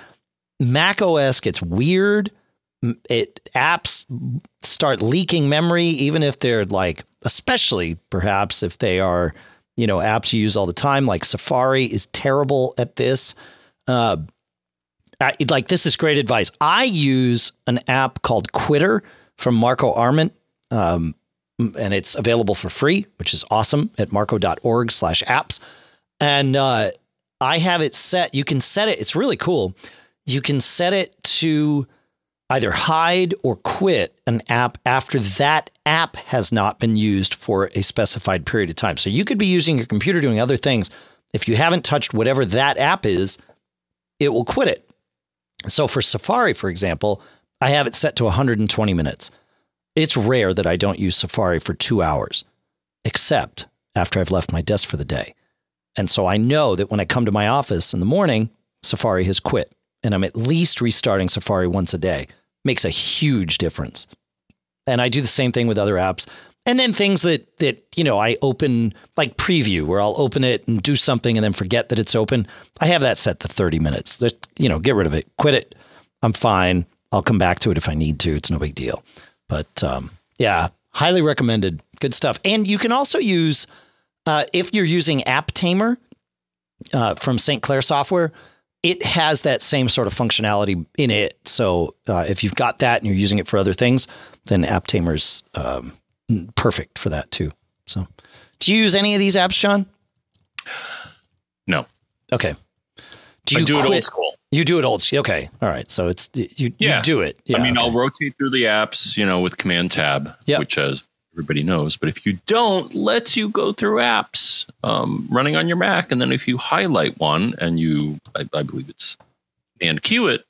macOS gets weird. It apps start leaking memory, even if they're like, especially perhaps if they are, you know, apps you use all the time, like Safari is terrible at this. Uh, I, like this is great advice. I use an app called Quitter from Marco Arment. Um, and it's available for free, which is awesome, at marco.org slash apps. And uh, I have it set. You can set it. It's really cool. You can set it to either hide or quit an app after that app has not been used for a specified period of time. So you could be using your computer doing other things. If you haven't touched whatever that app is, it will quit it. So for Safari, for example, I have it set to one hundred twenty minutes. It's rare that I don't use Safari for two hours, except after I've left my desk for the day. And so I know that when I come to my office in the morning, Safari has quit, and I'm at least restarting Safari once a day. Makes a huge difference. And I do the same thing with other apps. And then things that, that you know, I open, like Preview, where I'll open it and do something and then forget that it's open. I have that set to thirty minutes. Just, you know, get rid of it. Quit it. I'm fine. I'll come back to it if I need to. It's no big deal. But um, yeah, highly recommended. Good stuff. And you can also use, uh, if you're using App Tamer uh, from Saint Clair Software, it has that same sort of functionality in it. So uh, if you've got that and you're using it for other things, then App Tamer's um, perfect for that too. So do you use any of these apps, John? No. Okay. Do you I do quit? It old school. You do it old school. Okay. All right. So it's you, yeah. you do it. Yeah, I mean, okay. I'll rotate through the apps, you know, with Command Tab, yep. which as everybody knows. But if you don't, lets you go through apps um, running on your Mac. And then if you highlight one and you, I, I believe it's and queue it,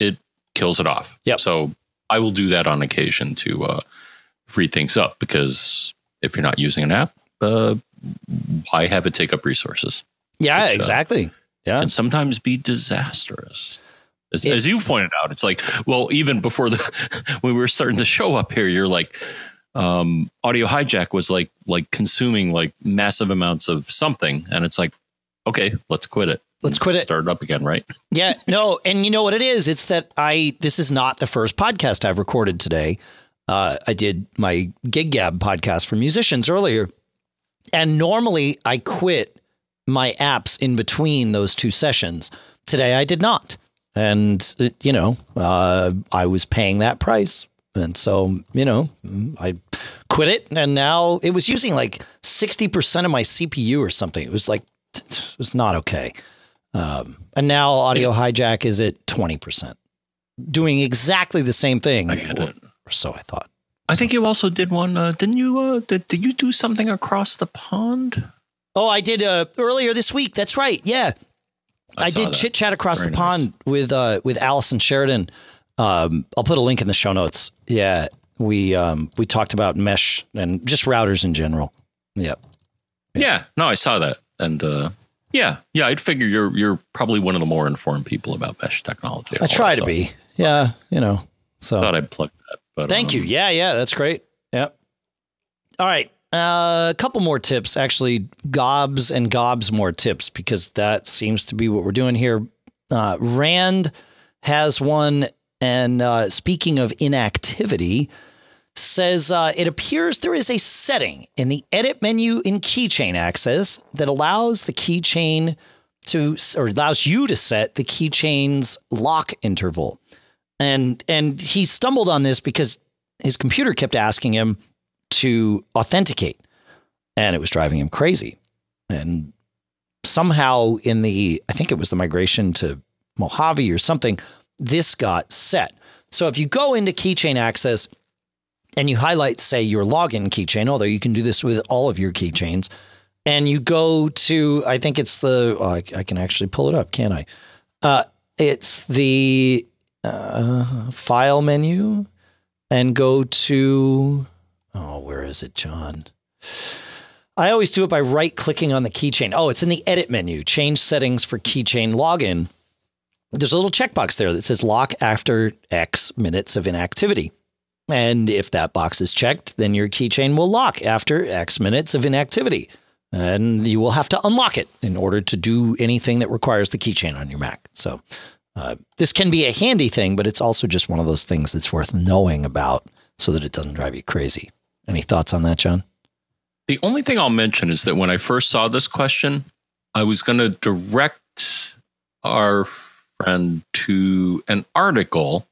it kills it off. Yep. So I will do that on occasion to uh, free things up, because if you're not using an app, uh, why have it take up resources? Yeah, which, exactly. Uh, Yeah. Can sometimes be disastrous. As, as you've pointed out, it's like, well, even before the when we were starting the show up here, you're like, um, Audio Hijack was like like consuming like massive amounts of something. And it's like, okay, let's quit it. Let's quit it. Start it up again, right? Yeah, no. And you know what it is? It's that I this is not the first podcast I've recorded today. Uh, I did my Gig Gab podcast for musicians earlier. And normally I quit my apps in between those two sessions. Today I did not. And, it, you know, uh, I was paying that price. And so, you know, I quit it. And now it was using like sixty percent of my C P U or something. It was like, it was not okay. Um, and now Audio Hijack is at twenty percent doing exactly the same thing. I get it. so I thought. I think you also did one, uh, didn't you? Uh, did, did you do something across the pond? Oh, I did uh, earlier this week. That's right. Yeah. I, I did chit chat across Very the nice. pond with uh, with Allison Sheridan. Um, I'll put a link in the show notes. Yeah, we um, we talked about mesh and just routers in general. Yeah. Yeah. yeah no, I saw that, and uh, yeah, yeah. I'd figure you're you're probably one of the more informed people about mesh technology. I try all, to so. be. Yeah, you know. So thought I'd plug that. But, Thank um, you. Yeah, yeah, that's great. Yeah. All right. Uh, a couple more tips, actually, gobs and gobs more tips, because that seems to be what we're doing here. Uh, Rand has one, and uh, speaking of inactivity, says uh, it appears there is a setting in the edit menu in Keychain Access that allows the keychain to, or allows you to set the keychain's lock interval. And and he stumbled on this because his computer kept asking him to authenticate, and it was driving him crazy. And somehow in the, I think it was the migration to Mojave or something, this got set. So if you go into Keychain Access and you highlight, say, your login keychain, although you can do this with all of your keychains, and you go to, I think it's the, oh, I, I can actually pull it up, can't I? Uh, it's the uh, file menu, and go to, oh, where is it, John? I always do it by right-clicking on the keychain. Oh, it's in the edit menu. Change settings for keychain login. There's a little checkbox there that says lock after X minutes of inactivity. And if that box is checked, then your keychain will lock after X minutes of inactivity. And you will have to unlock it in order to do anything that requires the keychain on your Mac. So uh, this can be a handy thing, but it's also just one of those things that's worth knowing about so that it doesn't drive you crazy. Any thoughts on that, John? The only thing I'll mention is that when I first saw this question, I was going to direct our friend to an article.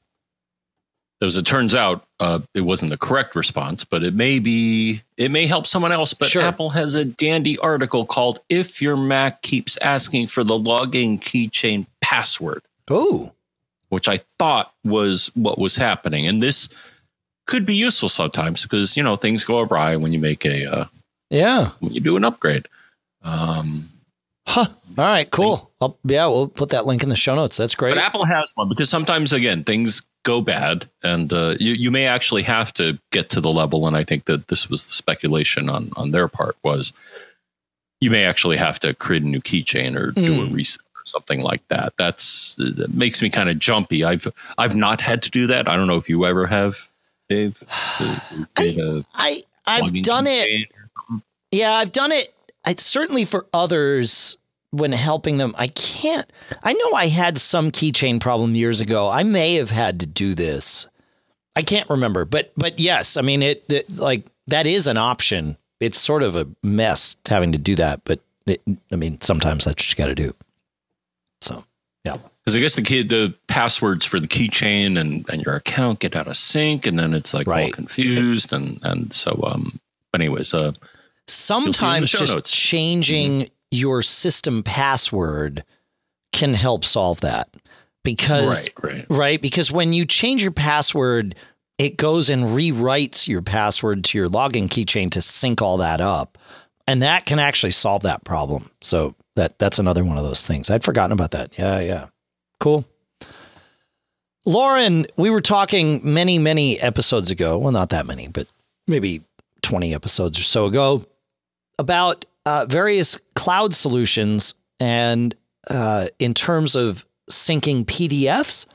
As it turns out, uh, it wasn't the correct response, but it may be, it may help someone else. But sure. Apple has a dandy article called "If Your Mac Keeps Asking for the Login Keychain Password." Oh, which I thought was what was happening, and this could be useful sometimes because, you know, things go awry when you make a uh, yeah when you do an upgrade. Um, huh. All right. Cool. I'll, yeah, we'll put that link in the show notes. That's great. But Apple has one because sometimes, again, things go bad, and uh, you you may actually have to get to the level. And I think that this was the speculation on on their part, was you may actually have to create a new keychain or mm. do a reset or something like that. That's that makes me kind of jumpy. I've I've not had to do that. I don't know if you ever have, Dave. Dave I, I I've done it. Yeah, I've done it. I, certainly for others. When helping them, I can't. I know I had some keychain problem years ago. I may have had to do this. I can't remember, but but yes, I mean it, it. Like that is an option. It's sort of a mess having to do that, but it, I mean sometimes that's what you got to do. So yeah, because I guess the key, the passwords for the keychain and, and your account get out of sync, and then it's like right. all confused and and so um. But anyways, uh, sometimes just notes. changing. Mm-hmm. Your system password can help solve that because, right, right. right? Because when you change your password, it goes and rewrites your password to your login keychain to sync all that up. And that can actually solve that problem. So that that's another one of those things. I'd forgotten about that. Yeah. Yeah. Cool. Lauren, we were talking many, many episodes ago. Well, not that many, but maybe twenty episodes or so ago about Uh, various cloud solutions and uh, in terms of syncing P D Fs.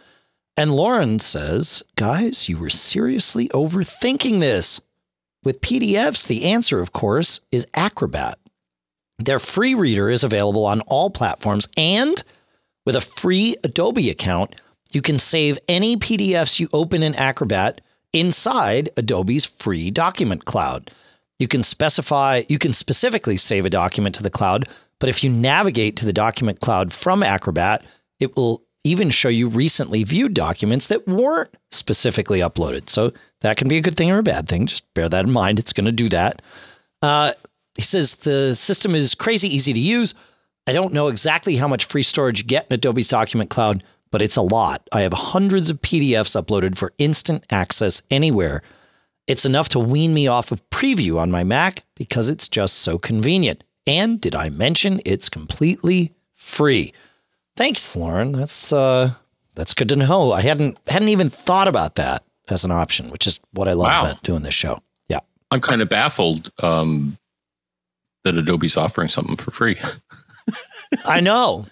And Lauren says, guys, you were seriously overthinking this. With P D Fs, the answer, of course, is Acrobat. Their free reader is available on all platforms, and with a free Adobe account, you can save any P D Fs you open in Acrobat inside Adobe's free document cloud. You can specify, you can specifically save a document to the cloud, but if you navigate to the document cloud from Acrobat, it will even show you recently viewed documents that weren't specifically uploaded. So that can be a good thing or a bad thing. Just bear that in mind. It's going to do that. Uh, he says the system is crazy easy to use. I don't know exactly how much free storage you get in Adobe's document cloud, but it's a lot. I have hundreds of P D Fs uploaded for instant access anywhere. It's enough to wean me off of Preview on my Mac because it's just so convenient. And did I mention it's completely free? Thanks, Lauren. That's uh, that's good to know. I hadn't hadn't even thought about that as an option, which is what I love wow. about doing this show. Yeah, I'm kind of baffled um, that Adobe's offering something for free. I know,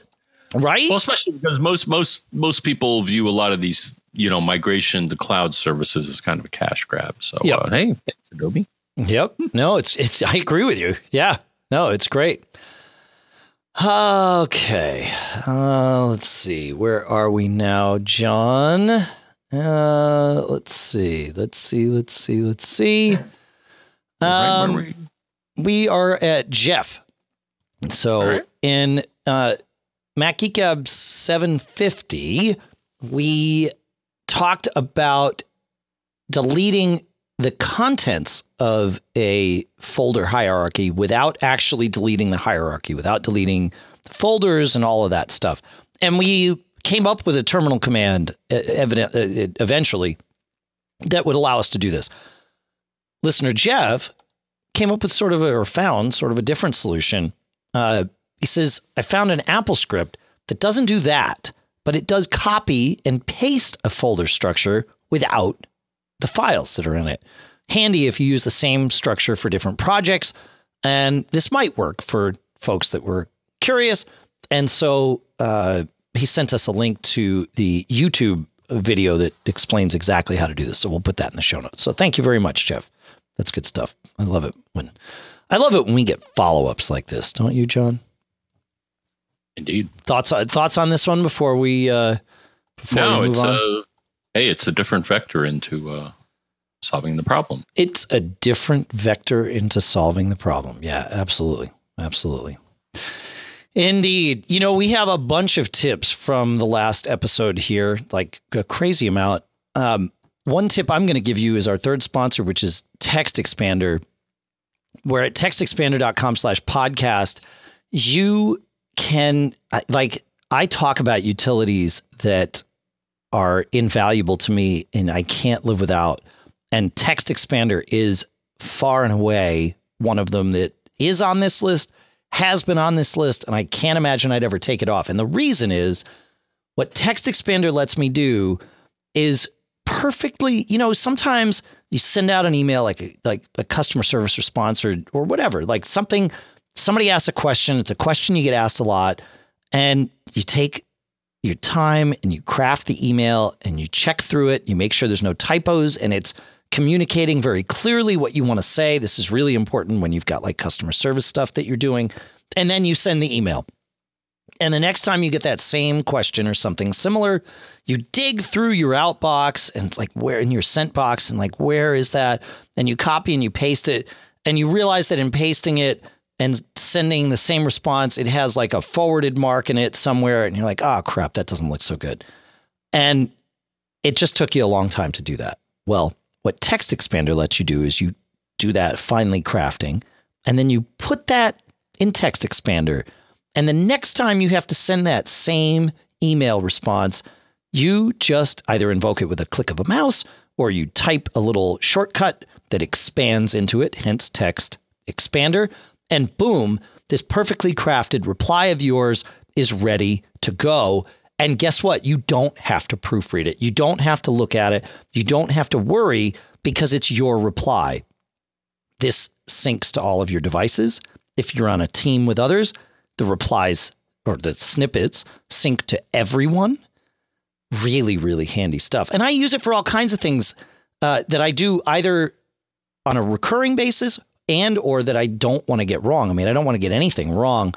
right? Well, especially because most most most people view a lot of these, you know, migration to cloud services as kind of a cash grab. So, yep. uh, hey, thanks, Adobe. Yep. No, it's it's. I agree with you. Yeah. No, it's great. Okay. Uh, let's see. Where are we now, John? Uh, let's see. Let's see. Let's see. Let's see. Um, we are at Jeff. So right. in uh, Mac Geek Gab seven fifty, we talked about deleting the contents of a folder hierarchy without actually deleting the hierarchy, without deleting the folders and all of that stuff. And we came up with a terminal command eventually that would allow us to do this. Listener Jeff came up with sort of a, or found sort of a different solution. Uh, he says, I found an Apple script that doesn't do that, but it does copy and paste a folder structure without the files that are in it. Handy if you use the same structure for different projects. And this might work for folks that were curious. And so uh, he sent us a link to the YouTube video that explains exactly how to do this. So we'll put that in the show notes. So thank you very much, Jeff. That's good stuff. I love it when I love it when we get follow-ups like this. Don't you, John? Indeed. Thoughts, thoughts on this one before we, uh, before no, we move it's on? A- Hey, it's a different vector into uh, solving the problem. It's a different vector into solving the problem. Yeah, absolutely. Absolutely. Indeed. You know, we have a bunch of tips from the last episode here, like a crazy amount. Um, one tip I'm going to give you is our third sponsor, which is TextExpander, where at textexpander.com slash podcast, you can, like, I talk about utilities that are invaluable to me and I can't live without. And Text Expander is far and away one of them that is on this list, has been on this list, and I can't imagine I'd ever take it off. And the reason is what Text Expander lets me do is perfectly, you know, sometimes you send out an email like a, like a customer service response or, or whatever, like something, somebody asks a question. It's a question you get asked a lot and you take your time and you craft the email and you check through it. You make sure there's no typos and it's communicating very clearly what you want to say. This is really important when you've got like customer service stuff that you're doing. And then you send the email. And the next time you get that same question or something similar, you dig through your outbox and like where in your sent box and like, where is that? And you copy and you paste it and you realize that in pasting it, and sending the same response, it has like a forwarded mark in it somewhere. And you're like, oh, crap, that doesn't look so good. And it just took you a long time to do that. Well, what Text Expander lets you do is you do that finely crafting, and then you put that in Text Expander. And the next time you have to send that same email response, you just either invoke it with a click of a mouse or you type a little shortcut that expands into it, hence Text Expander. And boom, this perfectly crafted reply of yours is ready to go. And guess what? You don't have to proofread it. You don't have to look at it. You don't have to worry because it's your reply. This syncs to all of your devices. If you're on a team with others, the replies or the snippets sync to everyone. Really, really handy stuff. And I use it for all kinds of things uh, that I do either on a recurring basis and or that I don't want to get wrong. I mean, I don't want to get anything wrong,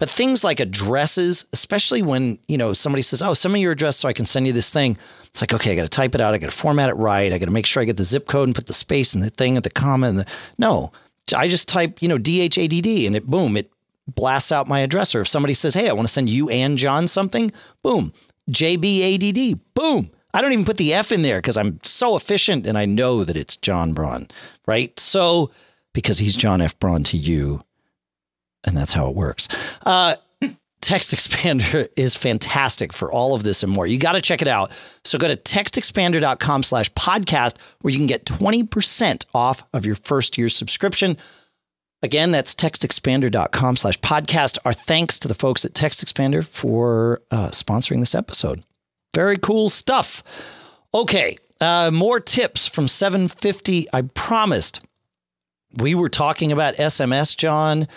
but things like addresses, especially when, you know, somebody says, oh, send me your address so I can send you this thing. It's like, okay, I got to type it out. I got to format it right. I got to make sure I get the zip code and put the space and the thing at the comma. And the, no, I just type, you know, D H A D D and it, boom, it blasts out my address. Or if somebody says, hey, I want to send you and John something, boom, J B A D D, boom. I don't even put the F in there because I'm so efficient and I know that it's John Braun, right? So because he's John F. Braun to you. And that's how it works. Uh, TextExpander is fantastic for all of this and more. You got to check it out. So go to textexpander.com slash podcast where you can get twenty percent off of your first year subscription. Again, that's textexpander.com slash podcast. Our thanks to the folks at TextExpander for uh, sponsoring this episode. Very cool stuff. Okay. Uh, more tips from seven fifty. I promised we were talking about S M S, John.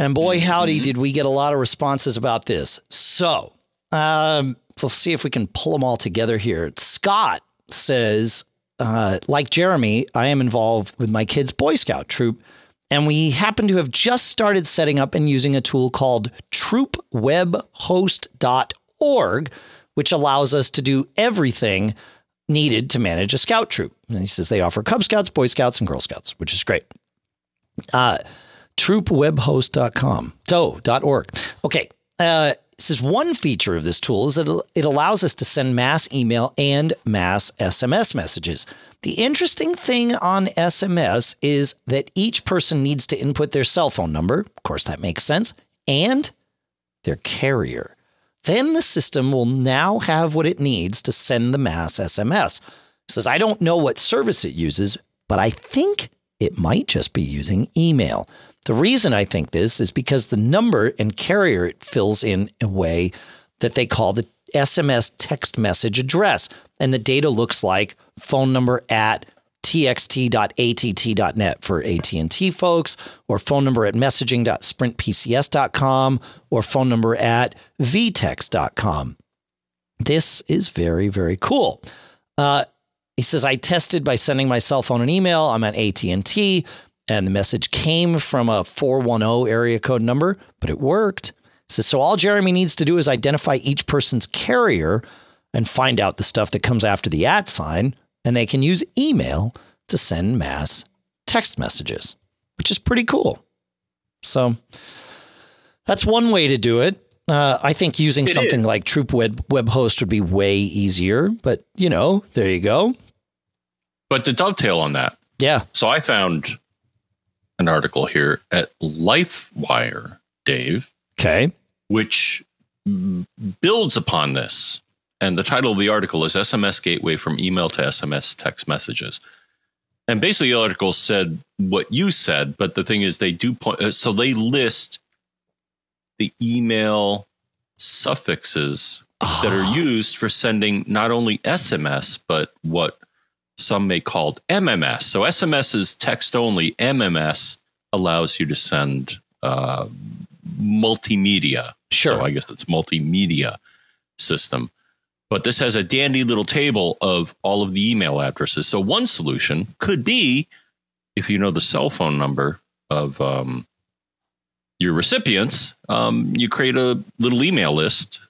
And boy, howdy, did we get a lot of responses about this. So um, we'll see if we can pull them all together here. Scott says, uh, like Jeremy, I am involved with my kids' Boy Scout troop, and we happen to have just started setting up and using a tool called troop web host dot org, which allows us to do everything needed to manage a scout troop. And he says they offer Cub Scouts, Boy Scouts, and Girl Scouts, which is great. Uh troop web host dot com. dot org. Okay. Uh, it says one feature of this tool is that it allows us to send mass email and mass S M S messages. The interesting thing on S M S is that each person needs to input their cell phone number. Of course, that makes sense. And their carrier. Then the system will now have what it needs to send the mass S M S. It says, I don't know what service it uses, but I think it might just be using email. The reason I think this is because the number and carrier it fills in a way that they call the S M S text message address. And the data looks like phone number at t x t dot a t t dot net for A T and T folks, or phone number at messaging dot sprint p c s dot com, or phone number at v text dot com. This is very, very cool. Uh, He says, I tested by sending my cell phone an email. I'm at A T and T, and the message came from a four one zero area code number, but it worked. He says, so all Jeremy needs to do is identify each person's carrier and find out the stuff that comes after the at sign, and they can use email to send mass text messages, which is pretty cool. So that's one way to do it. Uh, I think using it something is. like Troop Web, Web Host would be way easier, but, you know, there you go. But to dovetail on that. Yeah. So I found an article here at LifeWire, Dave. Okay. Which builds upon this. And the title of the article is S M S Gateway from Email to S M S Text Messages. And basically the article said what you said, but the thing is they do point. So they list the email suffixes oh. that are used for sending not only S M S, but what some may call M M S. So S M S is text only. M M S allows you to send uh, multimedia. Sure. So I guess it's multimedia system. But this has a dandy little table of all of the email addresses. So one solution could be, if you know the cell phone number of um, your recipients, um, you create a little email list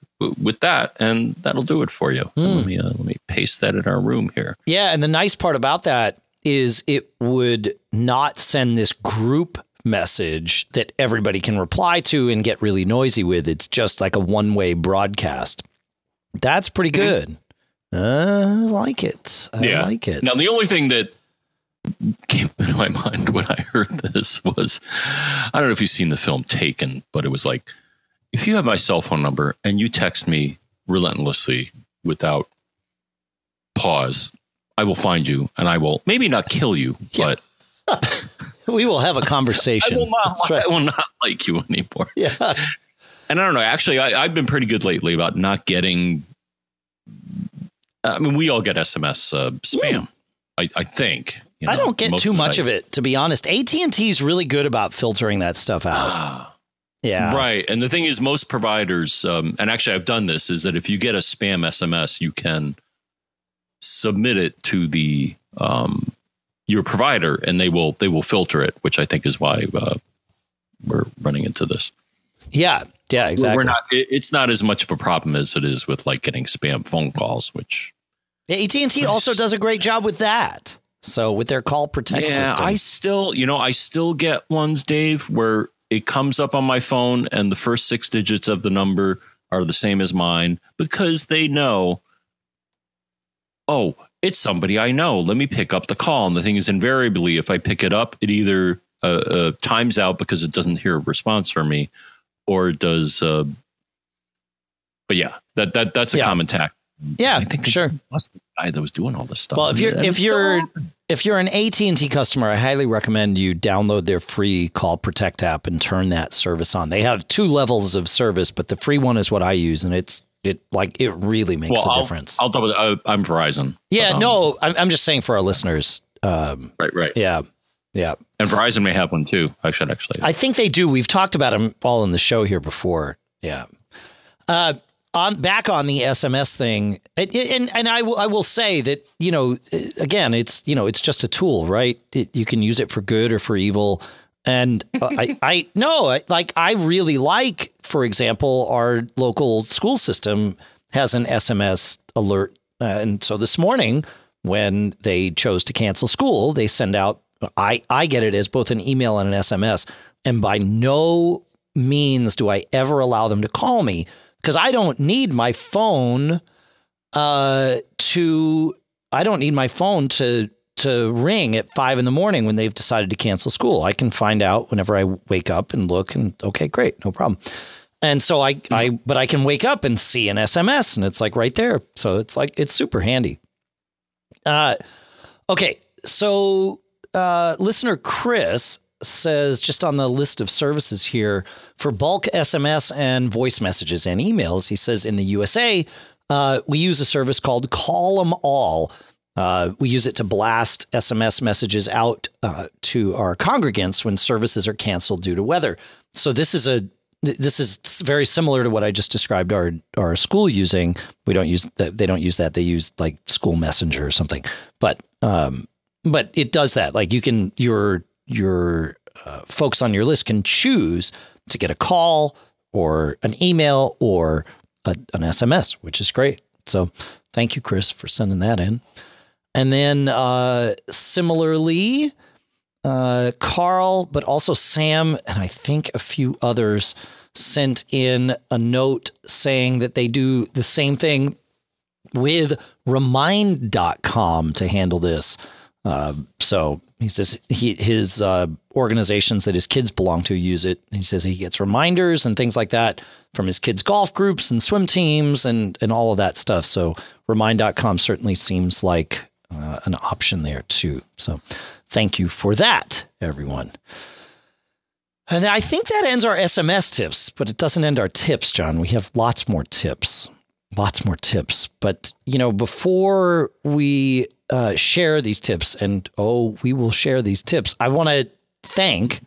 with that, and that'll do it for you. Mm. Let me uh, let me paste that in our room here. Yeah, and the nice part about that is it would not send this group message that everybody can reply to and get really noisy with. It's just like a one-way broadcast. That's pretty good. Mm-hmm. Uh, I like it. I yeah. like it. Now, the only thing that came into my mind when I heard this was, I don't know if you've seen the film Taken, but it was like, if you have my cell phone number and you text me relentlessly without pause, I will find you and I will maybe not kill you, yeah. but we will have a conversation. I will not, That's right. I will not like you anymore. Yeah. And I don't know. Actually, I, I've been pretty good lately about not getting. I mean, we all get S M S uh, spam, mm. I, I think. You know, I don't get too much of it, to be honest. A T and T is really good about filtering that stuff out. Ah, yeah. Right. And the thing is, most providers, um, and actually I've done this, is that if you get a spam S M S, you can submit it to the um, your provider and they will they will filter it, which I think is why uh, we're running into this. Yeah. Yeah, exactly. We're not. It's not as much of a problem as it is with like getting spam phone calls, which. Yeah, A T and T also does a great job with that. So with their call protect yeah, system. I still, you know, I still get ones, Dave, where it comes up on my phone and the first six digits of the number are the same as mine because they know, oh, it's somebody I know. Let me pick up the call. And the thing is, invariably, if I pick it up, it either uh, uh, times out because it doesn't hear a response from me, or does, uh, but yeah, that, that, that's a yeah. common tack. Yeah, I think sure. Must be the guy that was doing all this stuff. Well, if you're yeah. if you're if you're an A T and T customer, I highly recommend you download their free Call Protect app and turn that service on. They have two levels of service, but the free one is what I use, and it's it like it really makes well, a I'll, difference. I'll double. I'm Verizon. Yeah, but, um, no, I'm, I'm just saying for our listeners. Um, right. Right. Yeah. Yeah. And Verizon may have one too. I should actually. I think they do. We've talked about them all in the show here before. Yeah. Uh, on back on the S M S thing, and and, and I, w- I will say that, you know, again, it's, you know, it's just a tool, right? It, you can use it for good or for evil. And uh, I, I no, I, like I really like, for example, our local school system has an S M S alert. Uh, and so this morning when they chose to cancel school, they send out I, I get it as both an email and an S M S. And by no means do I ever allow them to call me, because I don't need my phone uh, to I don't need my phone to to ring at five in the morning when they've decided to cancel school. I can find out whenever I wake up and look and, OK, great, no problem. And so I, mm-hmm. I but I can wake up and see an S M S and it's like right there. So it's like it's super handy. Uh, OK, so. Uh, listener Chris says, just on the list of services here for bulk S M S and voice messages and emails, he says in the U S A, uh, we use a service called Call 'em All. Uh, we use it to blast S M S messages out uh, to our congregants when services are canceled due to weather. So this is a this is very similar to what I just described our our school using. We don't use that. They don't use that. They use like School Messenger or something. But um But it does that. Like you can, your your uh, folks on your list can choose to get a call or an email or a, an S M S, which is great. So thank you, Chris, for sending that in. And then uh, similarly, uh, Carl, but also Sam, and I think a few others sent in a note saying that they do the same thing with remind dot com to handle this. Uh, so he says he, his uh, organizations that his kids belong to use it. He says he gets reminders and things like that from his kids' golf groups and swim teams and, and all of that stuff. So remind dot com certainly seems like uh, an option there, too. So thank you for that, everyone. And I think that ends our S M S tips, but it doesn't end our tips, John. We have lots more tips, lots more tips. But, you know, before we Uh, share these tips, and oh, we will share these tips. I want to thank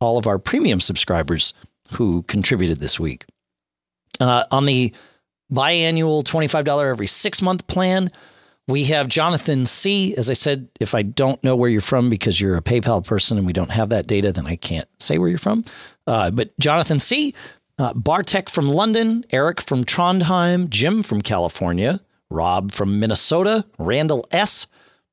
all of our premium subscribers who contributed this week. Uh, on the biannual twenty-five dollars every six month plan, we have Jonathan C. As I said, if I don't know where you're from because you're a PayPal person and we don't have that data, then I can't say where you're from. Uh, but Jonathan C., uh, Bartek from London, Eric from Trondheim, Jim from California, Rob from Minnesota, Randall S.,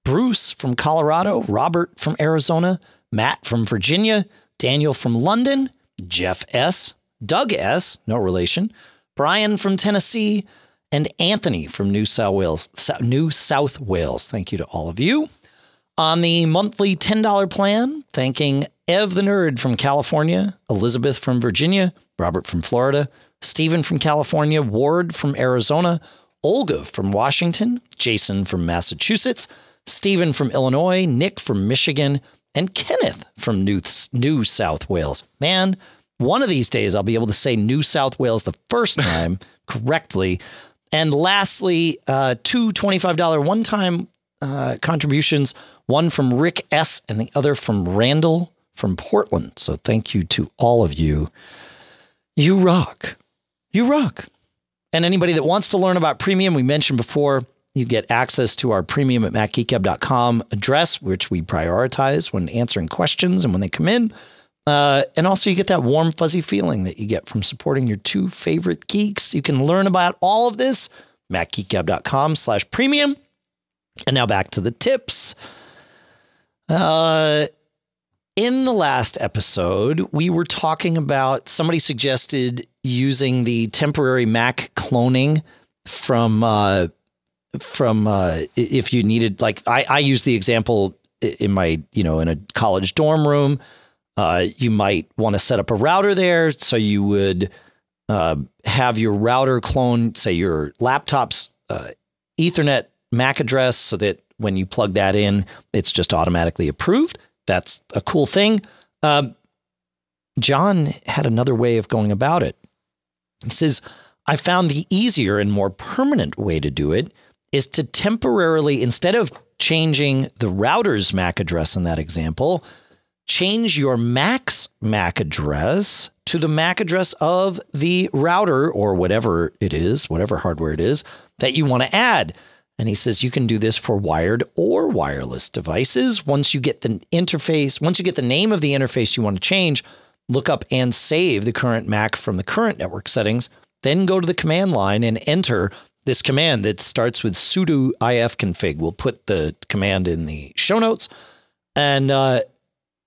Bruce from Colorado, Robert from Arizona, Matt from Virginia, Daniel from London, Jeff S., Doug S., no relation, Brian from Tennessee, and Anthony from New South Wales. New South Wales. Thank you to all of you. On the monthly ten dollars plan, thanking Ev the Nerd from California, Elizabeth from Virginia, Robert from Florida, Stephen from California, Ward from Arizona, Olga from Washington, Jason from Massachusetts, Stephen from Illinois, Nick from Michigan, and Kenneth from New, New South Wales. Man, one of these days I'll be able to say New South Wales the first time correctly. And lastly, uh, two twenty-five dollars one-time uh, contributions, one from Rick S. and the other from Randall from Portland. So thank you to all of you. You rock. You rock. And anybody that wants to learn about premium, we mentioned before, you get access to our premium at mac geek gab dot com address, which we prioritize when answering questions and when they come in. Uh, and also you get that warm, fuzzy feeling that you get from supporting your two favorite geeks. You can learn about all of this, mac geek gab dot com slash premium. And now back to the tips. Uh, in the last episode, we were talking about, somebody suggested using the temporary Mac cloning from uh, from uh, if you needed, like I, I use the example in my, you know, in a college dorm room, Uh, you might want to set up a router there. So you would uh, have your router clone, say, your laptop's uh, Ethernet M A C address so that when you plug that in, it's just automatically approved. That's a cool thing. Um, John had another way of going about it. He says, I found the easier and more permanent way to do it is to temporarily, instead of changing the router's M A C address in that example, change your Mac's M A C address to the M A C address of the router or whatever it is, whatever hardware it is that you want to add. And he says you can do this for wired or wireless devices. Once you get the interface, once you get the name of the interface you want to change, look up and save the current M A C from the current network settings, then go to the command line and enter this command that starts with sudo ifconfig. We'll put the command in the show notes. And uh,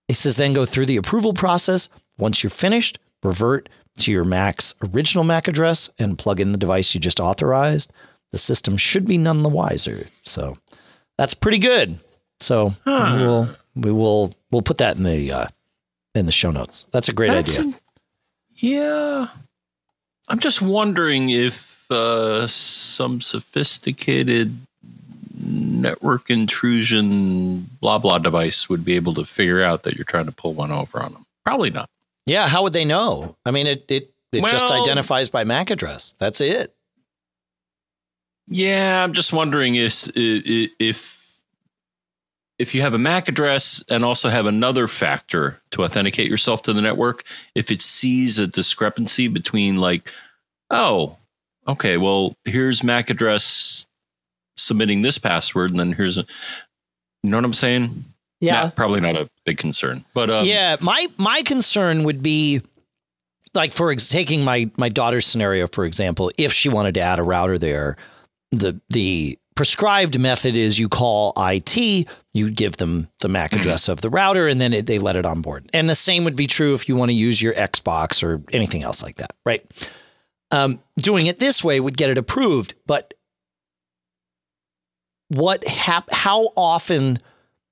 he says then go through the approval process. Once you're finished, revert to your Mac's original M A C address and plug in the device you just authorized. The system should be none the wiser. So that's pretty good. So huh. we will we will we'll put that in the uh, in the show notes. That's a great that's idea. An, yeah, I'm just wondering if uh, some sophisticated network intrusion blah blah device would be able to figure out that you're trying to pull one over on them. Probably not. Yeah, how would they know? I mean, it it it well, just identifies by M A C address. That's it. Yeah, I'm just wondering if, if if you have a M A C address and also have another factor to authenticate yourself to the network, if it sees a discrepancy between like, oh, okay, well, here's M A C address submitting this password, and then here's a, you know what I'm saying? Yeah, not, probably not a big concern, but um, yeah, my my concern would be. Like for ex- taking my my daughter's scenario, for example, if she wanted to add a router there, the the prescribed method is you call I T, you give them the M A C address of the router, and then it, they let it on board. And the same would be true if you want to use your Xbox or anything else like that, right? Um, doing it this way would get it approved, but what hap- how often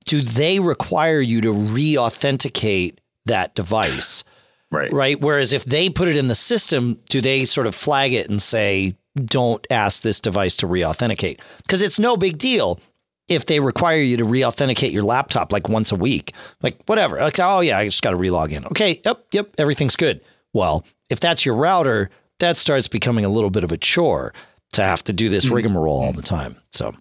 do they require you to re-authenticate that device? Right. Right. Whereas if they put it in the system, do they sort of flag it and say, don't ask this device to re-authenticate? Because it's no big deal if they require you to re-authenticate your laptop like once a week, like whatever. Like, oh, yeah, I just got to re-log in. OK, yep, yep. Everything's good. Well, if that's your router, that starts becoming a little bit of a chore to have to do this mm-hmm. rigmarole all the time. So.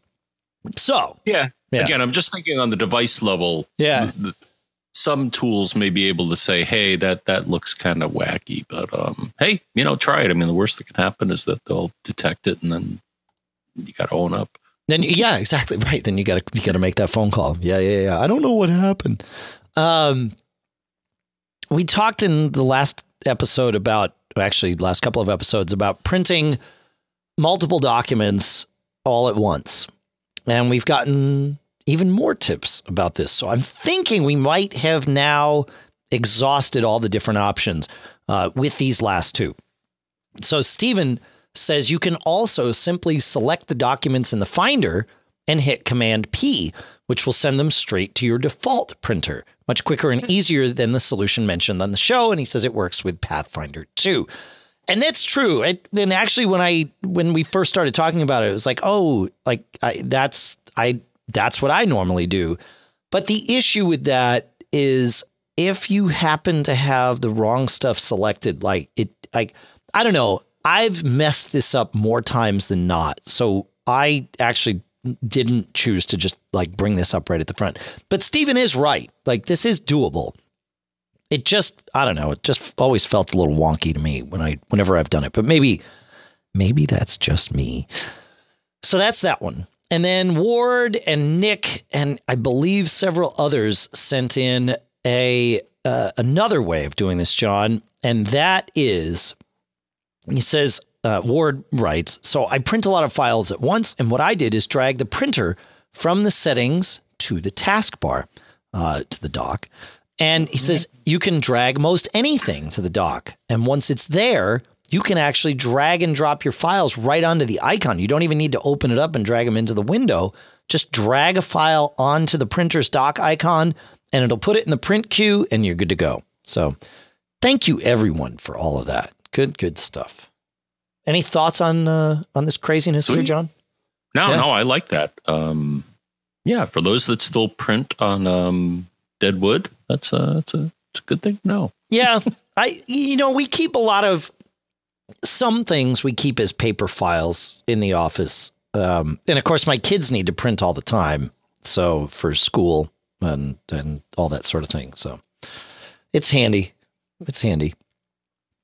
So, yeah. yeah, again, I'm just thinking on the device level. Yeah. The, Some tools may be able to say, hey, that that looks kind of wacky, but um, hey, you know, try it. I mean, the worst that can happen is that they'll detect it and then you got to own up. Then, yeah, exactly. Right. Then you got to you got to make that phone call. Yeah, yeah, yeah. I don't know what happened. Um, we talked in the last episode about actually last couple of episodes about printing multiple documents all at once. And we've gotten even more tips about this. So I'm thinking we might have now exhausted all the different options uh, with these last two. So Stephen says you can also simply select the documents in the Finder and hit Command P, which will send them straight to your default printer, much quicker and easier than the solution mentioned on the show. And he says it works with Pathfinder too. And that's true. Then actually, when I when we first started talking about it, it was like, oh, like I, that's I. That's what I normally do. But the issue with that is if you happen to have the wrong stuff selected, like it, like, I don't know, I've messed this up more times than not. So I actually didn't choose to just like bring this up right at the front. But Stephen is right. Like this is doable. It just, I don't know. It just always felt a little wonky to me when I, whenever I've done it, but maybe, maybe that's just me. So that's that one. And then Ward and Nick and I believe several others sent in a uh, another way of doing this, John. And that is, he says, uh, Ward writes, so I print a lot of files at once. And what I did is drag the printer from the settings to the taskbar, uh, to the dock. And he says, you can drag most anything to the dock. And once it's there, you can actually drag and drop your files right onto the icon. You don't even need to open it up and drag them into the window. Just drag a file onto the printer's dock icon and it'll put it in the print queue and you're good to go. So thank you, everyone, for all of that. Good, good stuff. Any thoughts on uh, on this craziness here, John? No, yeah. no, I like that. Um, yeah, for those that still print on um, dead wood, that's a, that's a that's a good thing. No, yeah, I you know we keep a lot of some things we keep as paper files in the office, um, and of course my kids need to print all the time, so for school and and all that sort of thing. So it's handy. It's handy.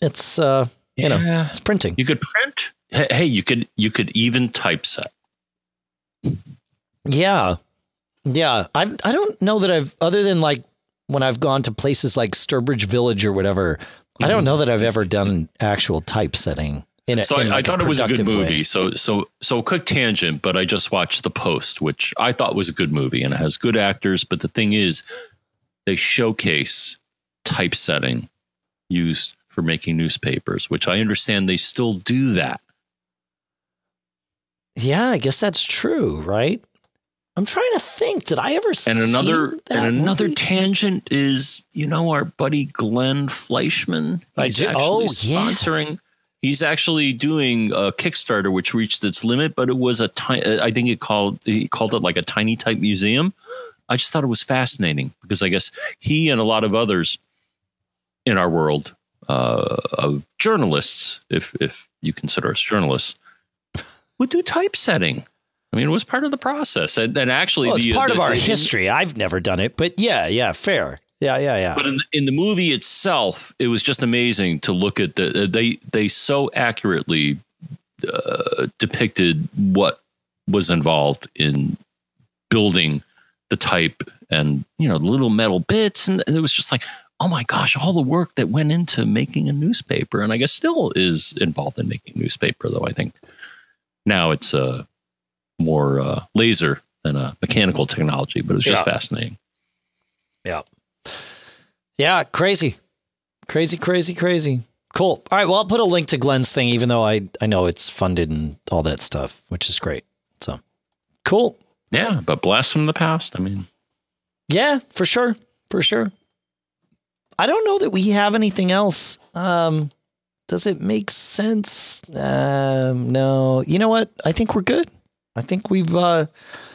It's uh, you yeah. know, it's printing. You could print. Hey, you could you could even typeset. Yeah. Yeah. I I don't know that I've, other than like when I've gone to places like Sturbridge Village or whatever, mm-hmm. I don't know that I've ever done actual typesetting. In a, so in I, like I thought it was a good movie. Way. So, so, so quick tangent, but I just watched The Post, which I thought was a good movie and it has good actors. But the thing is, they showcase typesetting used for making newspapers, which I understand they still do that. Yeah, I guess that's true, right? I'm trying to think. Did I ever see that? And another movie? Tangent is, you know, our buddy Glenn Fleischman. He's actually oh, sponsoring. Yeah. He's actually doing a Kickstarter, which reached its limit, but it was a tiny. I think it called he called it like a tiny type museum. I just thought it was fascinating because I guess he and a lot of others in our world uh, of journalists, if if you consider us journalists, would do typesetting. I mean, it was part of the process. And, and actually, well, it's the, part the, of our the, history. I've never done it, but yeah, yeah, fair. Yeah, yeah, yeah. But in, in the movie itself, it was just amazing to look at the they they so accurately uh, depicted what was involved in building the type and, you know, little metal bits. And it was just like, oh, my gosh, all the work that went into making a newspaper. And I guess still is involved in making newspaper, though, I think. Now it's uh, more uh, laser than a mechanical technology, but it's just yeah. fascinating. Yeah. Yeah. Crazy, crazy, crazy, crazy. Cool. All right. Well, I'll put a link to Glenn's thing, even though I, I know it's funded and all that stuff, which is great. So cool. Yeah. But blast from the past. I mean. Yeah, for sure. For sure. I don't know that we have anything else. Um Does it make sense? Um, no. You know what? I think we're good. I think we've. Uh,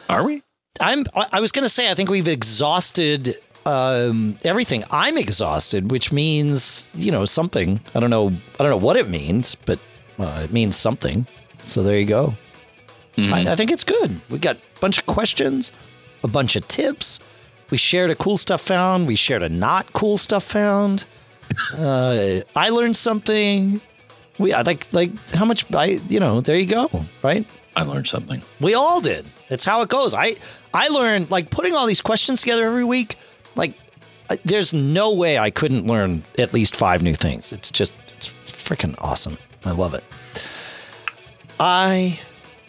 Are we? I'm. I was going to say I think we've exhausted um, everything. I'm exhausted, which means you know something. I don't know. I don't know what it means, but uh, it means something. So there you go. Mm-hmm. I, I think it's good. We got a bunch of questions, a bunch of tips. We shared a cool stuff found. We shared a not cool stuff found. Uh, I learned something. We I like like how much I you know there you go right. I learned something. We all did. It's how it goes. I I learned like putting all these questions together every week. Like I, there's no way I couldn't learn at least five new things. It's just it's freaking awesome. I love it. I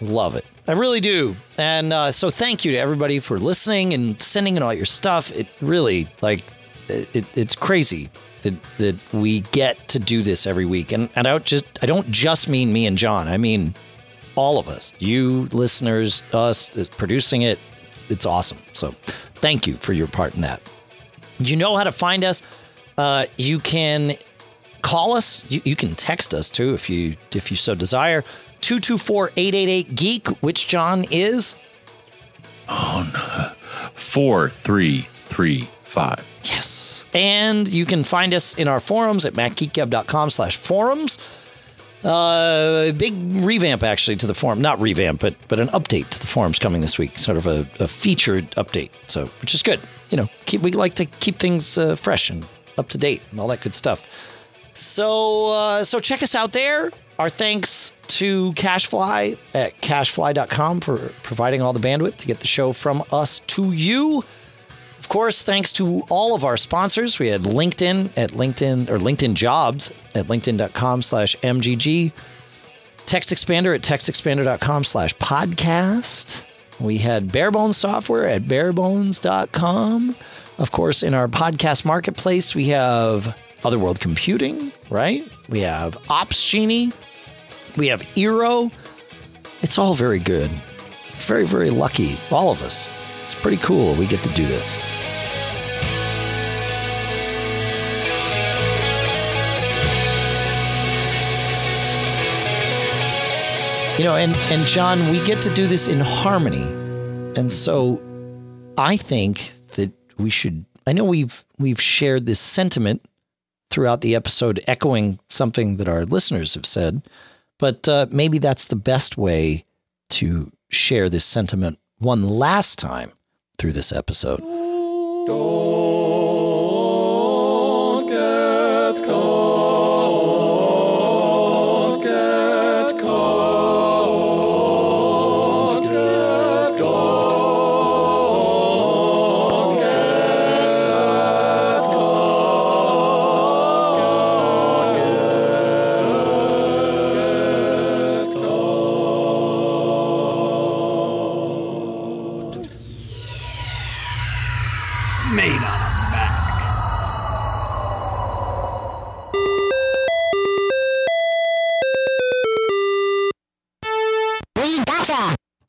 love it. I really do. And uh, so thank you to everybody for listening and sending in all your stuff. It really like it, it it's crazy. That, that we get to do this every week. And, and I don't just I don't just mean me and John. I mean all of us, you listeners, us is producing it. It's awesome. So thank you for your part in that. You know how to find us. Uh, you can call us. You, you can text us, too, if you if you so desire. two two four, eight eight eight, geek, which John is? Oh, no. four three three five. Yes. And you can find us in our forums at mac geek gab dot com slash forums. Uh, big revamp, actually, to the forum. Not revamp, but but an update to the forums coming this week. Sort of a, a featured update, so which is good. You know, keep, we like to keep things uh, fresh and up to date and all that good stuff. So, uh, so check us out there. Our thanks to Cashfly at cashfly dot com for providing all the bandwidth to get the show from us to you. Of course, thanks to all of our sponsors. We had LinkedIn at LinkedIn or LinkedIn Jobs at linkedin dot com slash M G G. TextExpander at text expander dot com slash podcast. We had Barebone Software at barebones dot com. Of course, in our podcast marketplace, we have Otherworld Computing, right? We have Ops Genie. We have Eero. It's all very good. Very, very lucky. All of us. It's pretty cool we get to do this. You know, and, and John, we get to do this in harmony. And so I think that we should, I know we've we've shared this sentiment throughout the episode, echoing something that our listeners have said, but uh, maybe that's the best way to share this sentiment one last time through this episode. Don't get cold, get cold, get cold, get cold, get cold. Made up.